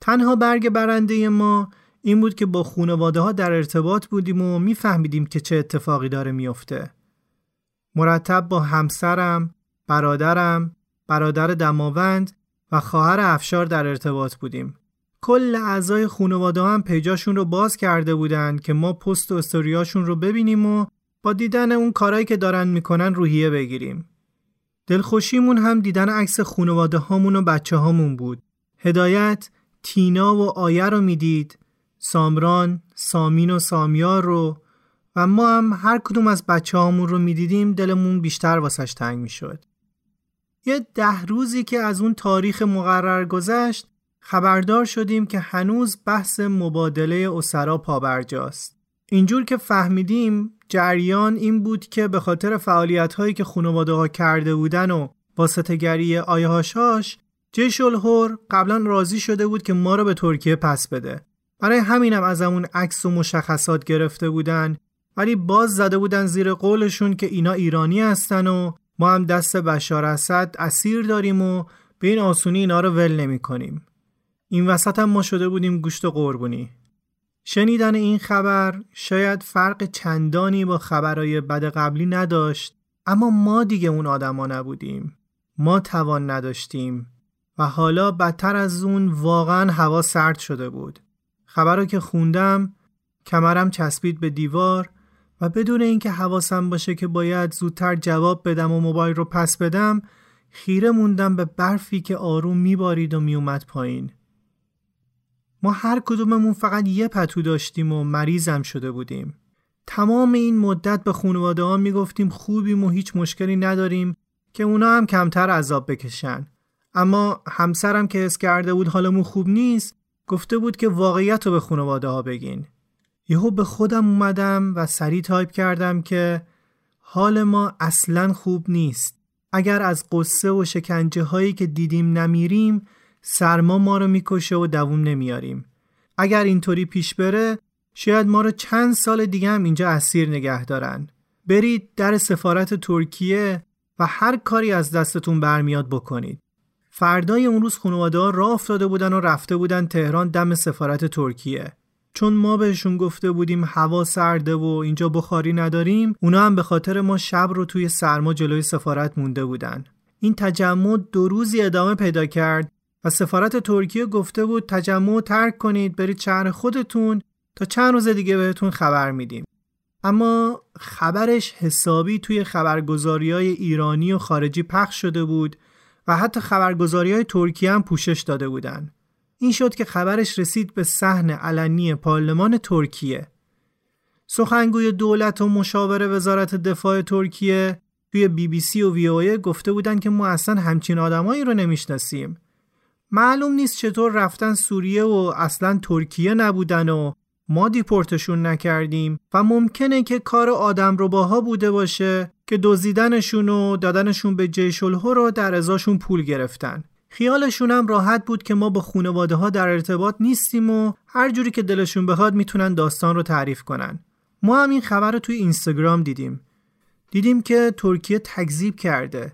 تنها برگ برنده ما این بود که با خانواده ها در ارتباط بودیم و میفهمیدیم که چه اتفاقی داره میفته. مرتب با همسرم، برادرم، برادر دماوند و خواهر افشار در ارتباط بودیم. کل اعضای خانواده هم پیجاشون رو باز کرده بودن که ما پست و استوریاشون رو ببینیم و با دیدن اون کارایی که دارن میکنن روحیه بگیریم. دلخوشیمون هم دیدن عکس خانواده هامون و بچه هامون بود. هدایت، تینا و آیه رو میدید، سامران، سامین و سامیار رو، و ما هم هر کدوم از بچه هامون رو میدیدیم دلمون بیشتر واسش تنگ میشد. یه 10 روزی که از اون تاریخ مقرر گذشت خبردار شدیم که هنوز بحث مبادله اسرا پابرجاست. اینجور که فهمیدیم جریان این بود که به خاطر فعالیت‌هایی که خانواده‌ها کرده بودن و واسطه‌گری آیه هاشاش، جیش الهور قبلا راضی شده بود که ما رو به ترکیه پس بده. برای همینم از همون عکس و مشخصات گرفته بودن، ولی باز زده بودن زیر قولشون که اینا ایرانی هستن و ما هم دست بشار اسد اسیر داریم و به این آسونی اینا رو ول نمی‌کنیم. این وسط هم ما شده بودیم گوشت قربونی. شنیدن این خبر شاید فرق چندانی با خبرهای بد قبلی نداشت، اما ما دیگه اون آدما نبودیم. ما توان نداشتیم و حالا بدتر از اون واقعا هوا سرد شده بود. خبرو که خوندم کمرم چسبید به دیوار و بدون اینکه حواسم باشه که باید زودتر جواب بدم و موبایل رو پس بدم، خیره موندم به برفی که آروم میبارید و میومد پایین. ما هر کدوممون فقط یه پتو داشتیم و مریضم شده بودیم. تمام این مدت به خانواده ها میگفتیم خوبیم و هیچ مشکلی نداریم که اونا هم کمتر عذاب بکشن. اما همسرم که حس کرده بود حالمون خوب نیست، گفته بود که واقعیت رو به خانواده ها بگین. یهو به خودم اومدم و سریع تایپ کردم که حال ما اصلاً خوب نیست. اگر از قصه و شکنجه هایی که دیدیم نمیریم، سرما ما رو میکشه و دووم نمیاریم. اگر اینطوری پیش بره شاید ما رو چند سال دیگه هم اینجا اسیر نگه دارن. برید در سفارت ترکیه و هر کاری از دستتون برمیاد بکنید. فردای اون روز خانواده ها راه افتاده بودن و رفته بودن تهران دم سفارت ترکیه. چون ما بهشون گفته بودیم هوا سرده و اینجا بخاری نداریم، اونا هم به خاطر ما شب رو توی سرما جلوی سفارت مونده بودن. این تجمع 2 روزی ادامه پیدا کرد و سفارت ترکیه گفته بود تجمع ترک کنید، برید شهر خودتون، تا چند روز دیگه بهتون خبر میدیم. اما خبرش حسابی توی خبرگزاری‌های ایرانی و خارجی پخش شده بود و حتی خبرگزاری‌های ترکیه هم پوشش داده بودن. این شد که خبرش رسید به صحن علنی پارلمان ترکیه. سخنگوی دولت و مشاور وزارت دفاع ترکیه توی BBC و VOA گفته بودن که ما اصلا همچین آدمایی رو نمیشناسیم. معلوم نیست چطور رفتن سوریه و اصلا ترکیه نبودن و ما دیپورتشون نکردیم و ممکنه که کار آدمرباها بوده باشه که دزدیدنشون و دادنشون به جیش الهرا در ازاشون پول گرفتن. خیالشون هم راحت بود که ما با خانواده ها در ارتباط نیستیم و هر جوری که دلشون بخواد میتونن داستان رو تعریف کنن. ما هم این خبر رو توی اینستاگرام دیدیم که ترکیه تکذیب کرده.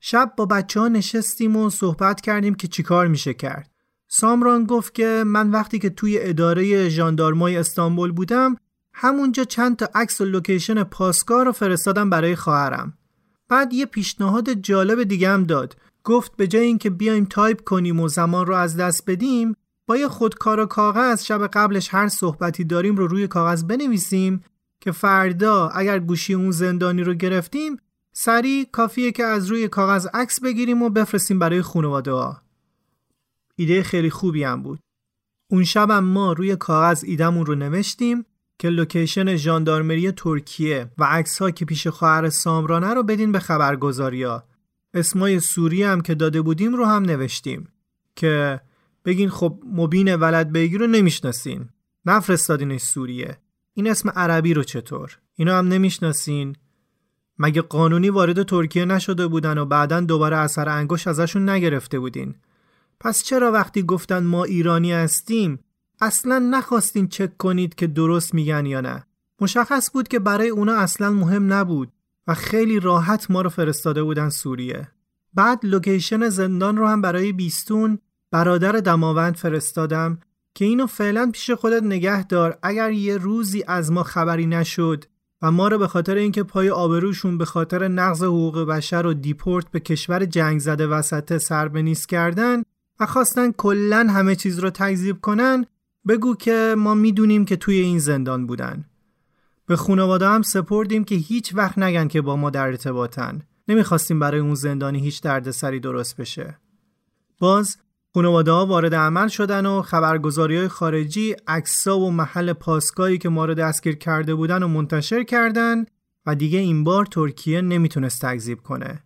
شب با بچه‌ها نشستیم و صحبت کردیم که چیکار میشه کرد. سامران گفت که من وقتی که توی اداره ژاندارمای استانبول بودم همونجا چند تا عکس و لوکیشن پاسگاه رو فرستادم برای خواهرم. بعد یه پیشنهاد جالب دیگه هم داد. گفت به جای اینکه بیایم تایپ کنیم و زمان رو از دست بدیم، با یه خودکار و کاغذ شب قبلش هر صحبتی داریم رو روی کاغذ بنویسیم که فردا اگر گوشی اون زندانی رو گرفتیم سریع کافیه که از روی کاغذ عکس بگیریم و بفرستیم برای خانواده‌ها. ایده خیلی خوبی هم بود. اون شب هم ما روی کاغذ ایدمون رو نوشتیم که لوکیشن ژاندارمری ترکیه و عکس‌ها که پیش خواهر سامرانه رو بدین به خبرگزاری‌ها. اسمای سوری هم که داده بودیم رو هم نوشتیم که بگین خب مبین ولد بیگی رو نمیشناسین، نفرستادینش سوریه. این اسم عربی رو چطور؟ اینو هم نمیشناسین؟ مگه قانونی وارد ترکیه نشده بودن و بعدن دوباره اثر انگشت ازشون نگرفته بودین؟ پس چرا وقتی گفتن ما ایرانی هستیم اصلا نخواستین چک کنید که درست میگن یا نه؟ مشخص بود که برای اونا اصلا مهم نبود و خیلی راحت ما رو فرستاده بودن سوریه. بعد لوکیشن زندان رو هم برای بیستون برادر دماوند فرستادم که اینو فعلا پیش خودت نگه دار، اگر یه روزی از ما خبری نشد و ما رو به خاطر اینکه پای آبروشون به خاطر نقض حقوق بشر و دیپورت به کشور جنگ زده وسط سر به نیست کردن و خواستن کلن همه چیز رو تکذیب کنن، بگو که ما میدونیم که توی این زندان بودن. به خانواده هم سپردیم که هیچ وقت نگن که با ما در ارتباطن. نمیخواستیم برای اون زندانی هیچ دردسری درست بشه. باز خانواده ها وارد عمل شدن و خبرگزاری‌های خارجی عکس‌ها و محل پاسگاهی که ما رو دستگیر کرده بودن و منتشر کردن و دیگه این بار ترکیه نمیتونست تکذیب کنه.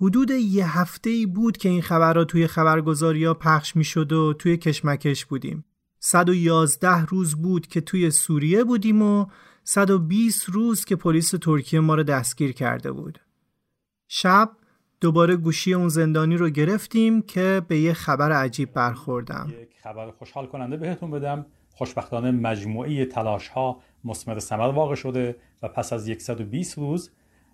حدود یه هفته‌ای بود که این خبرها توی خبرگزاری‌ها پخش میشد و توی کشمکش بودیم. 111 روز بود که توی سوریه بودیم و 120 روز که پلیس ترکیه ما رو دستگیر کرده بود. شب دوباره گوشی اون زندانی رو گرفتیم که به یه خبر عجیب برخوردم. یک خبر خوشحال کننده بهتون بدم. خوشبختانه مجموعه تلاش‌ها مثمر ثمر واقع شده و پس از 120 روز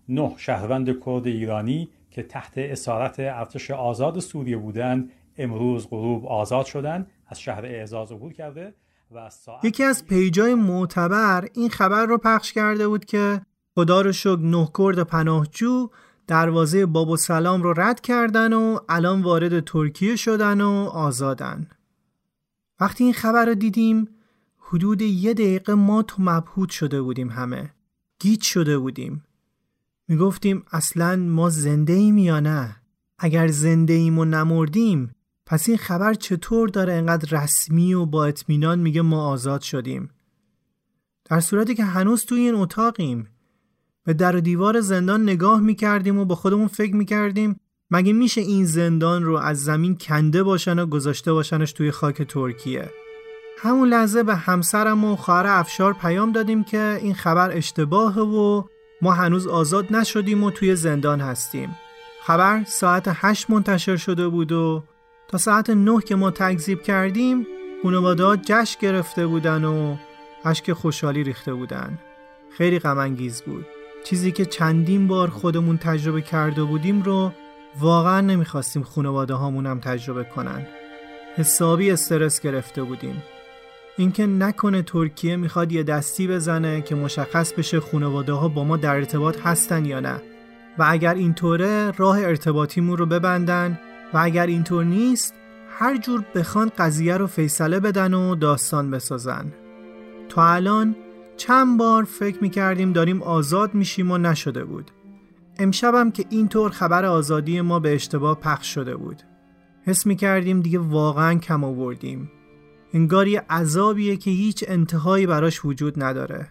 9 شهروند کرد ایرانی که تحت اسارت ارتش آزاد سوریه بودند امروز غروب آزاد شدند. از شهر اعزاز عبور کرده و یکی از پیجای معتبر این خبر رو پخش کرده بود که خدا رو شکر 9 کرد پناهجو دروازه باب السلام رو رد کردن و الان وارد ترکیه شدن و آزادن. وقتی این خبر رو دیدیم حدود 1 دقیقه ما تو مبهوت شده بودیم، همه گیج شده بودیم. میگفتیم اصلاً ما زنده ایم یا نه؟ اگر زنده ایم و نمردیم پس این خبر چطور داره انقدر رسمی و با اطمینان میگه ما آزاد شدیم، در صورتی که هنوز توی این اتاقیم. به در و دیوار زندان نگاه میکردیم و با خودمون فکر میکردیم مگه میشه این زندان رو از زمین کنده باشن و گذاشته باشنش توی خاک ترکیه. همون لحظه به همسرم و خواهر افشار پیام دادیم که این خبر اشتباهه و ما هنوز آزاد نشدیم و توی زندان هستیم. خبر ساعت 8 منتشر شده بود و تا ساعت 9 که ما تکذیب کردیم خانواده‌ها جشن گرفته بودن و اشک خوشحالی ریخته بودن. خیلی غم انگیز بود. چیزی که چندین بار خودمون تجربه کرده بودیم رو واقعا نمیخواستیم خانواده هامون هم تجربه کنن. حسابی استرس گرفته بودیم. اینکه نکنه ترکیه میخواد یه دستی بزنه که مشخص بشه خانواده ها با ما در ارتباط هستن یا نه، و اگر اینطوره راه ارتباطیمون رو ببندن و اگر اینطور نیست هر جور بخوان قضیه رو فیصله بدن و داستان بسازن. تا الان چند بار فکر میکردیم داریم آزاد میشیم و نشده بود. امشبم که اینطور خبر آزادی ما به اشتباه پخش شده بود، حس میکردیم دیگه واقعا کم آوردیم. انگار یه عذابیه که هیچ انتهایی براش وجود نداره.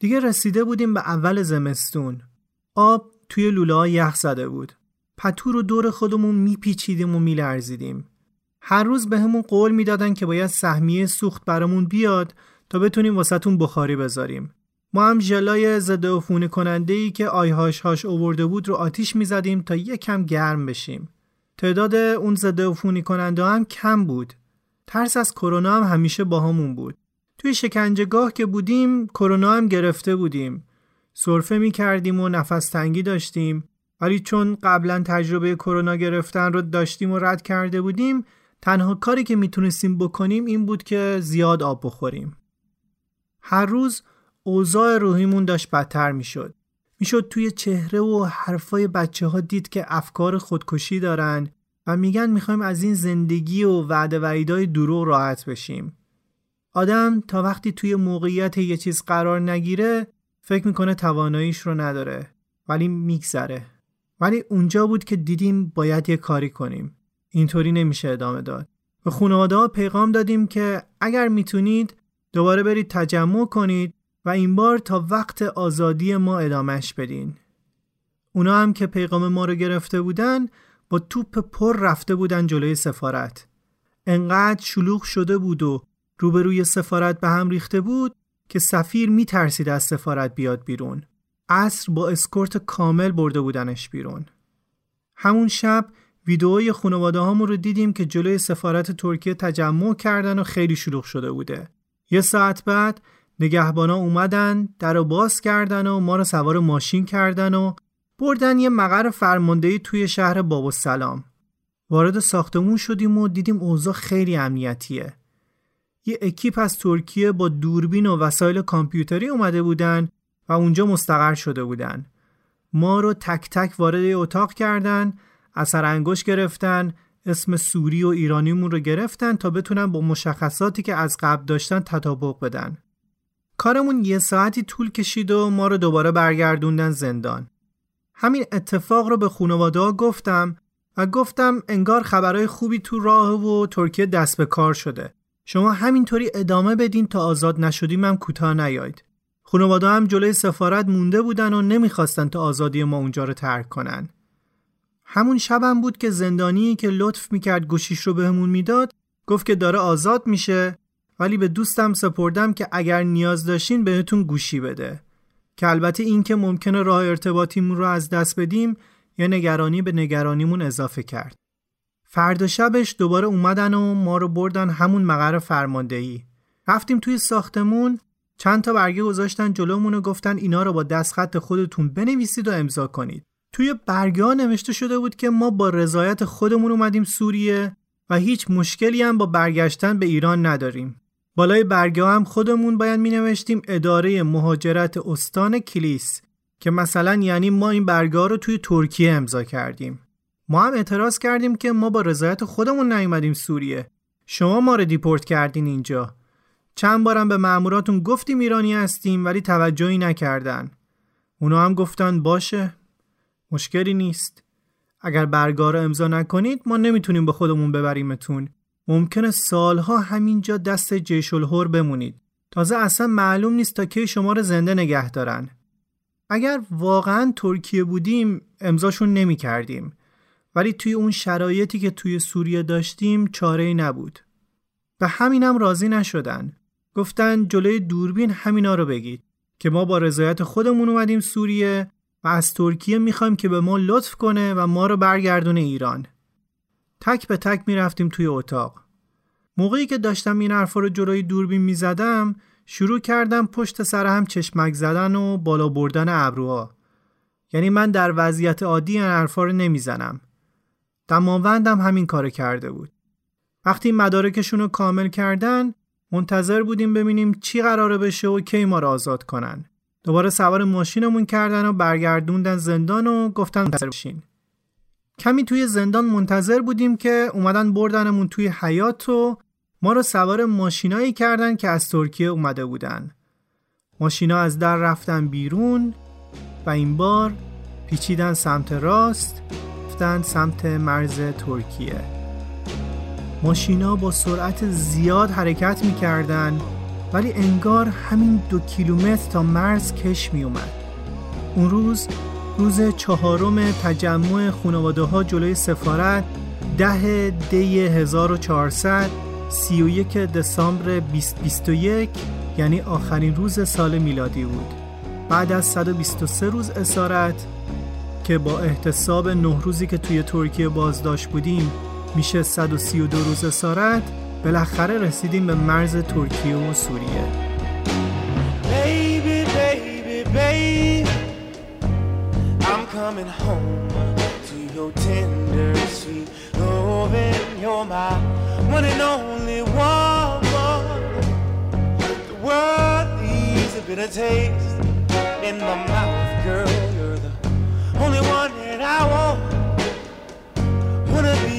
دیگه رسیده بودیم به اول زمستون. آب توی لوله‌ها یخ زده بود. پتو رو دور خودمون میپیچیدیم و میلرزیدیم. هر روز بهمون قول میدادن که باید سهمیه سوخت برامون بیاد تا بتونیم واسهتون بخاری بذاریم. ما هم ژلای ضد عفونی کننده‌ای که آیهاش هاش آورده بود رو آتیش میزدیم تا یکم گرم بشیم. تعداد اون ضد عفونی کننده هم کم بود. ترس از کرونا هم همیشه باهامون بود. توی شکنجهگاه که بودیم کرونا هم گرفته بودیم. سرفه می‌کردیم و نفس تنگی داشتیم، ولی چون قبلا تجربه کرونا گرفتن رو داشتیم و رد کرده بودیم، تنها کاری که میتونستیم بکنیم این بود که زیاد آب بخوریم. هر روز اوضاع روحیمون داشت بدتر میشد. میشد توی چهره و حرفای بچه‌ها دید که افکار خودکشی دارن و میگن میخوایم از این زندگی و وعده و وعیدای دروغ راحت بشیم. آدم تا وقتی توی موقعیت یه چیز قرار نگیره فکر میکنه تواناییش رو نداره، ولی میگذره. ولی اونجا بود که دیدیم باید یه کاری کنیم. اینطوری نمیشه ادامه داد. به خانواده‌ها پیغام دادیم که اگر میتونید دوباره برید تجمع کنید و این بار تا وقت آزادی ما ادامهش بدین. اونا هم که پیغام ما رو گرفته بودن با توپ پر رفته بودن جلوی سفارت. انقدر شلوغ شده بود و روبروی سفارت به هم ریخته بود که سفیر میترسید از سفارت بیاد بیرون. عصر با اسکورت کامل برده بودنش بیرون. همون شب ویدئوی خانواده‌هامون رو دیدیم که جلوی سفارت ترکیه تجمع کردن و خیلی شلوغ شده بوده. یه ساعت بعد نگهبانا اومدن، درو باز کردن و ما رو سوار ماشین کردن و بردن یه مقر فرماندهی توی شهر باب السلام. وارد ساختمون شدیم و دیدیم اوضاع خیلی امنیتیه. یه اکیپ از ترکیه با دوربین و وسایل کامپیوتری اومده بودن و اونجا مستقر شده بودن. ما رو تک تک وارد اتاق کردن، اثر انگشت گرفتن، اسم سوری و ایرانیمون رو گرفتن تا بتونن با مشخصاتی که از قبل داشتن تطابق بدن. کارمون یه ساعتی طول کشید و ما رو دوباره برگردوندن زندان. همین اتفاق رو به خانواده‌ها گفتم و گفتم انگار خبرای خوبی تو راه و ترکیه دست به کار شده. شما همینطوری ادامه بدین تا آزاد نشدیم هم کوتاه نیاید. خانواده‌ها هم جلوی سفارت مونده بودن و نمیخواستن تا آزادی ما اونجا رو ترک کنن. همون شبم بود که زندانی که لطف میکرد گوشیش رو بهمون میداد گفت که داره آزاد میشه، ولی به دوستم سپردم که اگر نیاز داشتین بهتون گوشی بده، که البته این که ممکنه راه ارتباطیمون رو از دست بدیم یا نگرانی به نگرانیمون اضافه کرد. فردا شبش دوباره اومدن و ما رو بردن همون مقر فرماندهی. رفتیم توی ساختمون، چند تا برگه گذاشتن جلومون و گفتن اینا رو با دستخط خودتون بنویسید و امضا کنید. توی برگه‌ها نوشته شده بود که ما با رضایت خودمون اومدیم سوریه و هیچ مشکلی هم با برگشتن به ایران نداریم. بالای برگه‌ها هم خودمون باید می‌نوشتیم اداره مهاجرت استان کلیس، که مثلا یعنی ما این برگه‌ها رو توی ترکیه امضا کردیم. ما هم اعتراض کردیم که ما با رضایت خودمون نیومدیم سوریه. شما ما رو دیپورت کردین اینجا. چند بارم به ماموراتون گفتیم ایرانی هستیم، ولی توجهی نکردن. اونا هم گفتن باشه، مشکلی نیست. اگر برگه رو امضا نکنید ما نمیتونیم به خودمون ببریمتون. ممکنه سالها همینجا دست جیش الحر بمونید. تازه اصلا معلوم نیست تا کی شما رو زنده نگه دارن. اگر واقعا ترکیه بودیم امضاشون نمیکردیم، ولی توی اون شرایطی که توی سوریه داشتیم چاره‌ای نبود. به همینم راضی نشدن. گفتن جلوی دوربین همینا رو بگید که ما با رضایت خودمون اومدیم سوریه و از ترکیه میخوایم که به ما لطف کنه و ما رو برگردونه ایران. تک به تک میرفتیم توی اتاق. موقعی که داشتم این حرفا رو جلوی دوربین میزدم شروع کردم پشت سر هم چشمک زدن و بالا بردن ابروها. یعنی من در وضعیت عادی این حرفا رو نمیزنم. دماوندم همین کارو کرده بود. وقتی مدارکشون رو کامل کردن منتظر بودیم ببینیم چی قراره بشه و کی ما رو آزاد کنن. دوباره سوار ماشینمون کردن و برگردوندن زندان و گفتن منتظر بشین. کمی توی زندان منتظر بودیم که اومدن بردنمون توی حیاط و ما رو سوار ماشینایی کردن که از ترکیه اومده بودن. ماشینا از در رفتن بیرون و این بار پیچیدن سمت راست، رفتن سمت مرز ترکیه. ماشینا با سرعت زیاد حرکت می‌کردن ولی انگار همین 2 کیلومتر تا مرز کش می اومد. اون روز 4 تجمع خانواده ها جلوی سفارت 10 دی 1400، 31 دسامبر 2021، یعنی آخرین روز سال میلادی بود. بعد از 123 روز اسارت که با احتساب 9 روزی که توی ترکیه بازداشت بودیم میشه 132 روز اسارت، بالاخره رسیدیم به مرز ترکیه و سوریه. Baby, baby, baby, I'm coming home to your tender sweet loving. You're my one and only one. The world needs a bitter taste in my mouth, girl. You're the only one that I wanna be.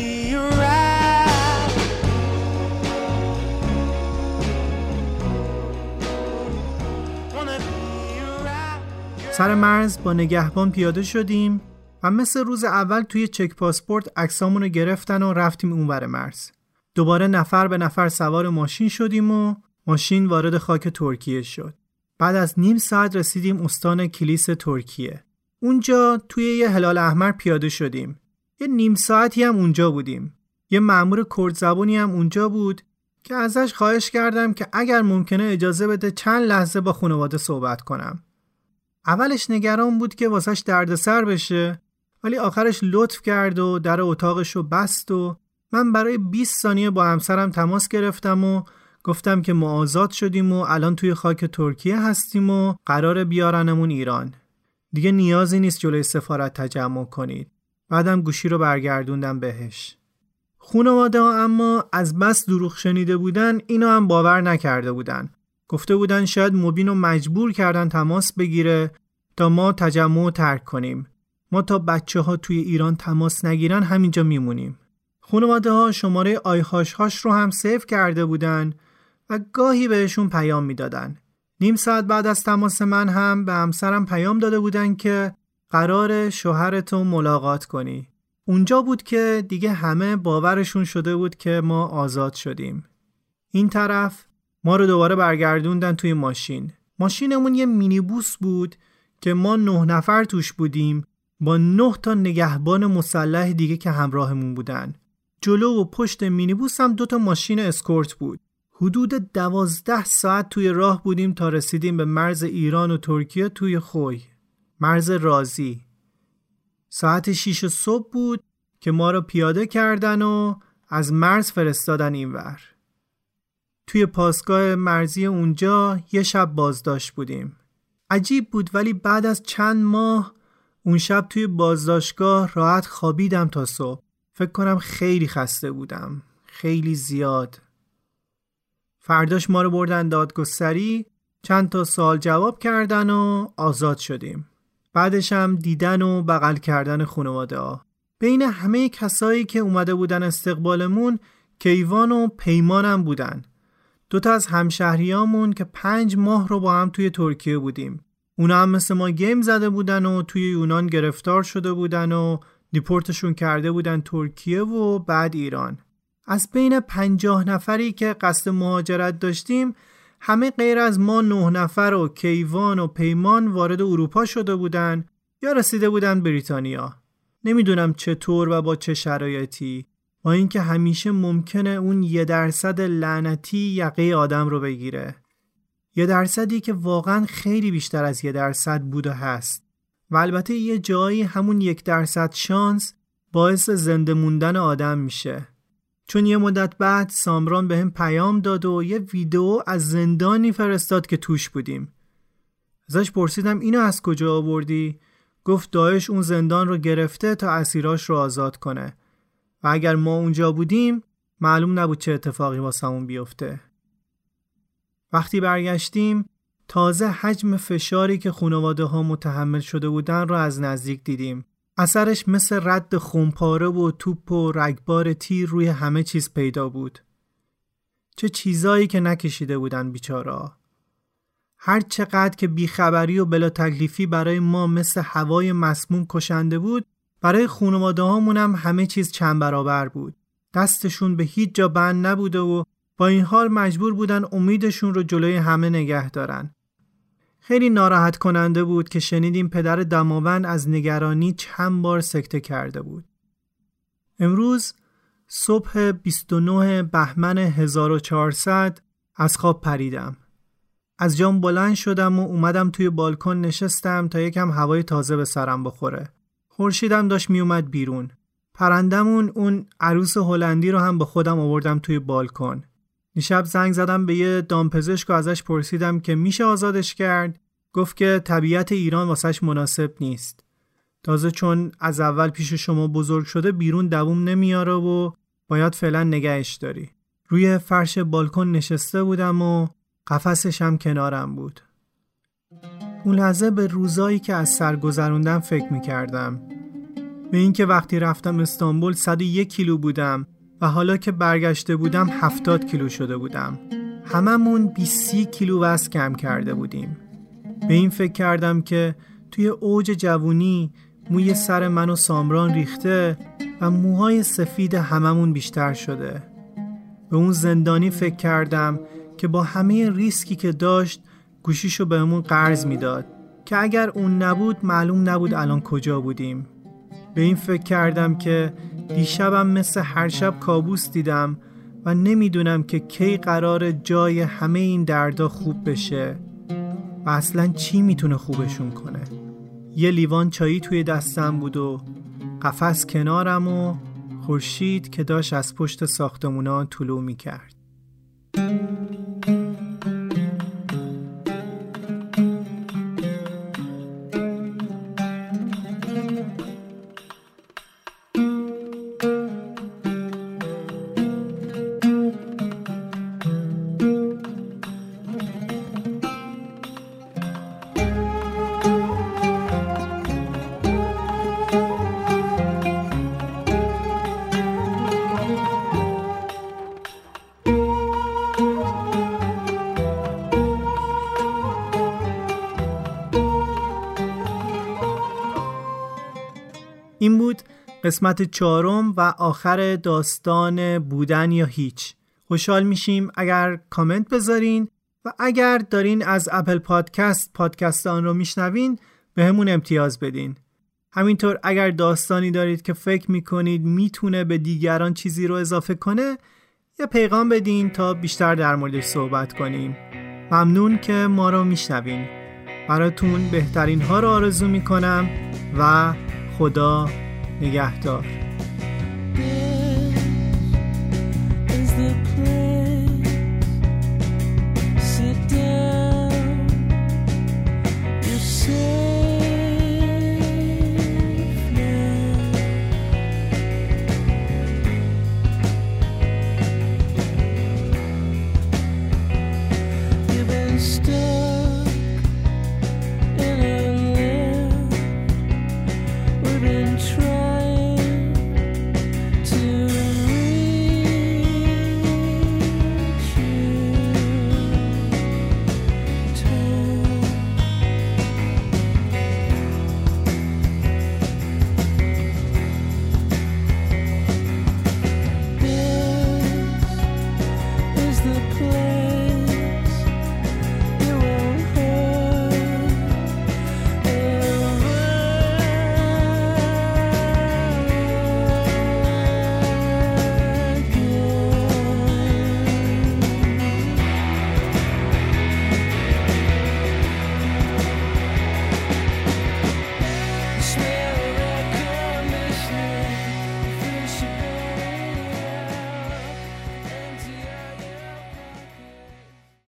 سر مرز با نگهبان پیاده شدیم و مثل روز اول توی چک پاسپورت عکسامون رو گرفتن و رفتیم اونور مرز. دوباره نفر به نفر سوار ماشین شدیم و ماشین وارد خاک ترکیه شد. بعد از نیم ساعت رسیدیم استان کلیس ترکیه. اونجا توی یه هلال احمر پیاده شدیم. یه نیم ساعتی هم اونجا بودیم. یه مأمور کردزبونی هم اونجا بود که ازش خواهش کردم که اگر ممکنه اجازه بده چند لحظه با خانواده صحبت کنم. اولش نگران بود که واسش دردسر بشه، ولی آخرش لطف کرد و در اتاقش رو بست و من برای 20 ثانیه با همسرم تماس گرفتم و گفتم که ما آزاد شدیم و الان توی خاک ترکیه هستیم و قراره بیارنمون ایران. دیگه نیازی نیست جلوی سفارت تجمع کنید. بعدم گوشی رو برگردوندم بهش. خانواده ها اما از بس دروغ شنیده بودن اینو هم باور نکرده بودن. گفته بودن شاید مبینو مجبور کردن تماس بگیره تا ما تجمع رو ترک کنیم. ما تا بچه‌ها توی ایران تماس نگیرن همینجا میمونیم. خانواده ها شماره آی‌هاش رو هم سیو کرده بودن و گاهی بهشون پیام میدادن. نیم ساعت بعد از تماس من هم به همسرم پیام داده بودن که قرار شوهرتو ملاقات کنی. اونجا بود که دیگه همه باورشون شده بود که ما آزاد شدیم. این طرف ما رو دوباره برگردوندن توی ماشین. ماشینمون یه مینیبوس بود که ما 9 توش بودیم با 9 نگهبان مسلح دیگه که همراهمون بودن. جلو و پشت مینیبوس هم 2 ماشین اسکورت بود. حدود 12 ساعت توی راه بودیم تا رسیدیم به مرز ایران و ترکیه توی خوی، مرز رازی. ساعت 6 صبح بود که ما رو پیاده کردن و از مرز فرستادن اینور. توی پاسگاه مرزی اونجا یه شب بازداشت بودیم. عجیب بود، ولی بعد از چند ماه اون شب توی بازداشتگاه راحت خوابیدم تا صبح. فکر کنم خیلی خسته بودم، خیلی زیاد. فرداش ما رو بردن دادگستری، چند تا سوال جواب کردن و آزاد شدیم. بعدش هم دیدن و بغل کردن خانواده ها. بین همه کسایی که اومده بودن استقبالمون، کیوان و پیمانم بودن. 2 از همشهریامون که 5 ماه رو با هم توی ترکیه بودیم. اونا هم مثل ما گیم زده بودن و توی یونان گرفتار شده بودن و دیپورتشون کرده بودن ترکیه و بعد ایران. از بین 50 که قصد مهاجرت داشتیم، همه غیر از ما 9 و کیوان و پیمان وارد اروپا شده بودن یا رسیده بودن بریتانیا. نمیدونم چطور و با چه شرایطی، با اینکه همیشه ممکنه اون 1% لعنتی یقه آدم رو بگیره. 1%ی که واقعا خیلی بیشتر از 1% بود و هست. و البته یه جایی همون 1% شانس باعث زنده موندن آدم میشه. چون یه مدت بعد سامران به هم پیام داد و یه ویدیو از زندانی فرستاد که توش بودیم. ازش پرسیدم اینو از کجا آوردی؟ گفت داعش اون زندان رو گرفته تا اسیراش رو آزاد کنه. و اگر ما اونجا بودیم معلوم نبود چه اتفاقی واسمون بیفته. وقتی برگشتیم تازه حجم فشاری که خانواده ها متحمل شده بودن رو از نزدیک دیدیم. اثرش مثل رد خمپاره و توپ و رگبار تیر روی همه چیز پیدا بود. چه چیزایی که نکشیده بودن بیچاره‌ها. هر چقدر که بیخبری و بلا تکلیفی برای ما مثل هوای مسموم کشنده بود، برای خانواده هامون هم همه چیز چند برابر بود. دستشون به هیچ جا بند نبوده و با این حال مجبور بودن امیدشون رو جلوی همه نگه دارن. خیلی ناراحت کننده بود که شنیدیم پدر دماوند از نگرانی چند بار سکته کرده بود. امروز صبح 29 بهمن 1400 از خواب پریدم. از جام بلند شدم و اومدم توی بالکن نشستم تا یکم هوای تازه به سرم بخوره. خورشیدم داشت میومد بیرون. پرندمون اون عروس هلندی رو هم با خودم آوردم توی بالکن. دیشب زنگ زدم به یه دامپزشک و ازش پرسیدم که میشه آزادش کرد؟ گفت که طبیعت ایران واسش مناسب نیست. تازه چون از اول پیش شما بزرگ شده بیرون دووم نمیاره و باید فعلا نگهش داری. روی فرش بالکن نشسته بودم و قفسش هم کنارم بود. اون لحظه به روزایی که از سر گذروندم فکر میکردم. به این که وقتی رفتم استانبول 101 کیلو بودم و حالا که برگشته بودم 70 کیلو شده بودم. هممون 20 کیلو وزن کم کرده بودیم. به این فکر کردم که توی اوج جوونی موی سر من و سامران ریخته و موهای سفید هممون بیشتر شده. به اون زندانی فکر کردم که با همه ریسکی که داشت گوشیشو بهمون قرض میداد که اگر اون نبود معلوم نبود الان کجا بودیم. به این فکر کردم که دیشبم مثل هر شب کابوس دیدم و نمیدونم که کی قرار جای همه این دردا خوب بشه و اصلا چی میتونه خوبشون کنه. یه لیوان چایی توی دستم بود و قفس کنارم و خورشید که داشت از پشت ساختمونا طلوع میکرد. این بود قسمت 4 و آخر داستان بودن یا هیچ. خوشحال میشیم اگر کامنت بذارین و اگر دارین از اپل پادکست آن رو میشنوین به همون امتیاز بدین. همینطور اگر داستانی دارید که فکر میکنید میتونه به دیگران چیزی رو اضافه کنه یا پیغام بدین تا بیشتر در موردش صحبت کنیم. ممنون که ما رو میشنوین. براتون بهترین ها رو آرزو میکنم و خدا نگهدار.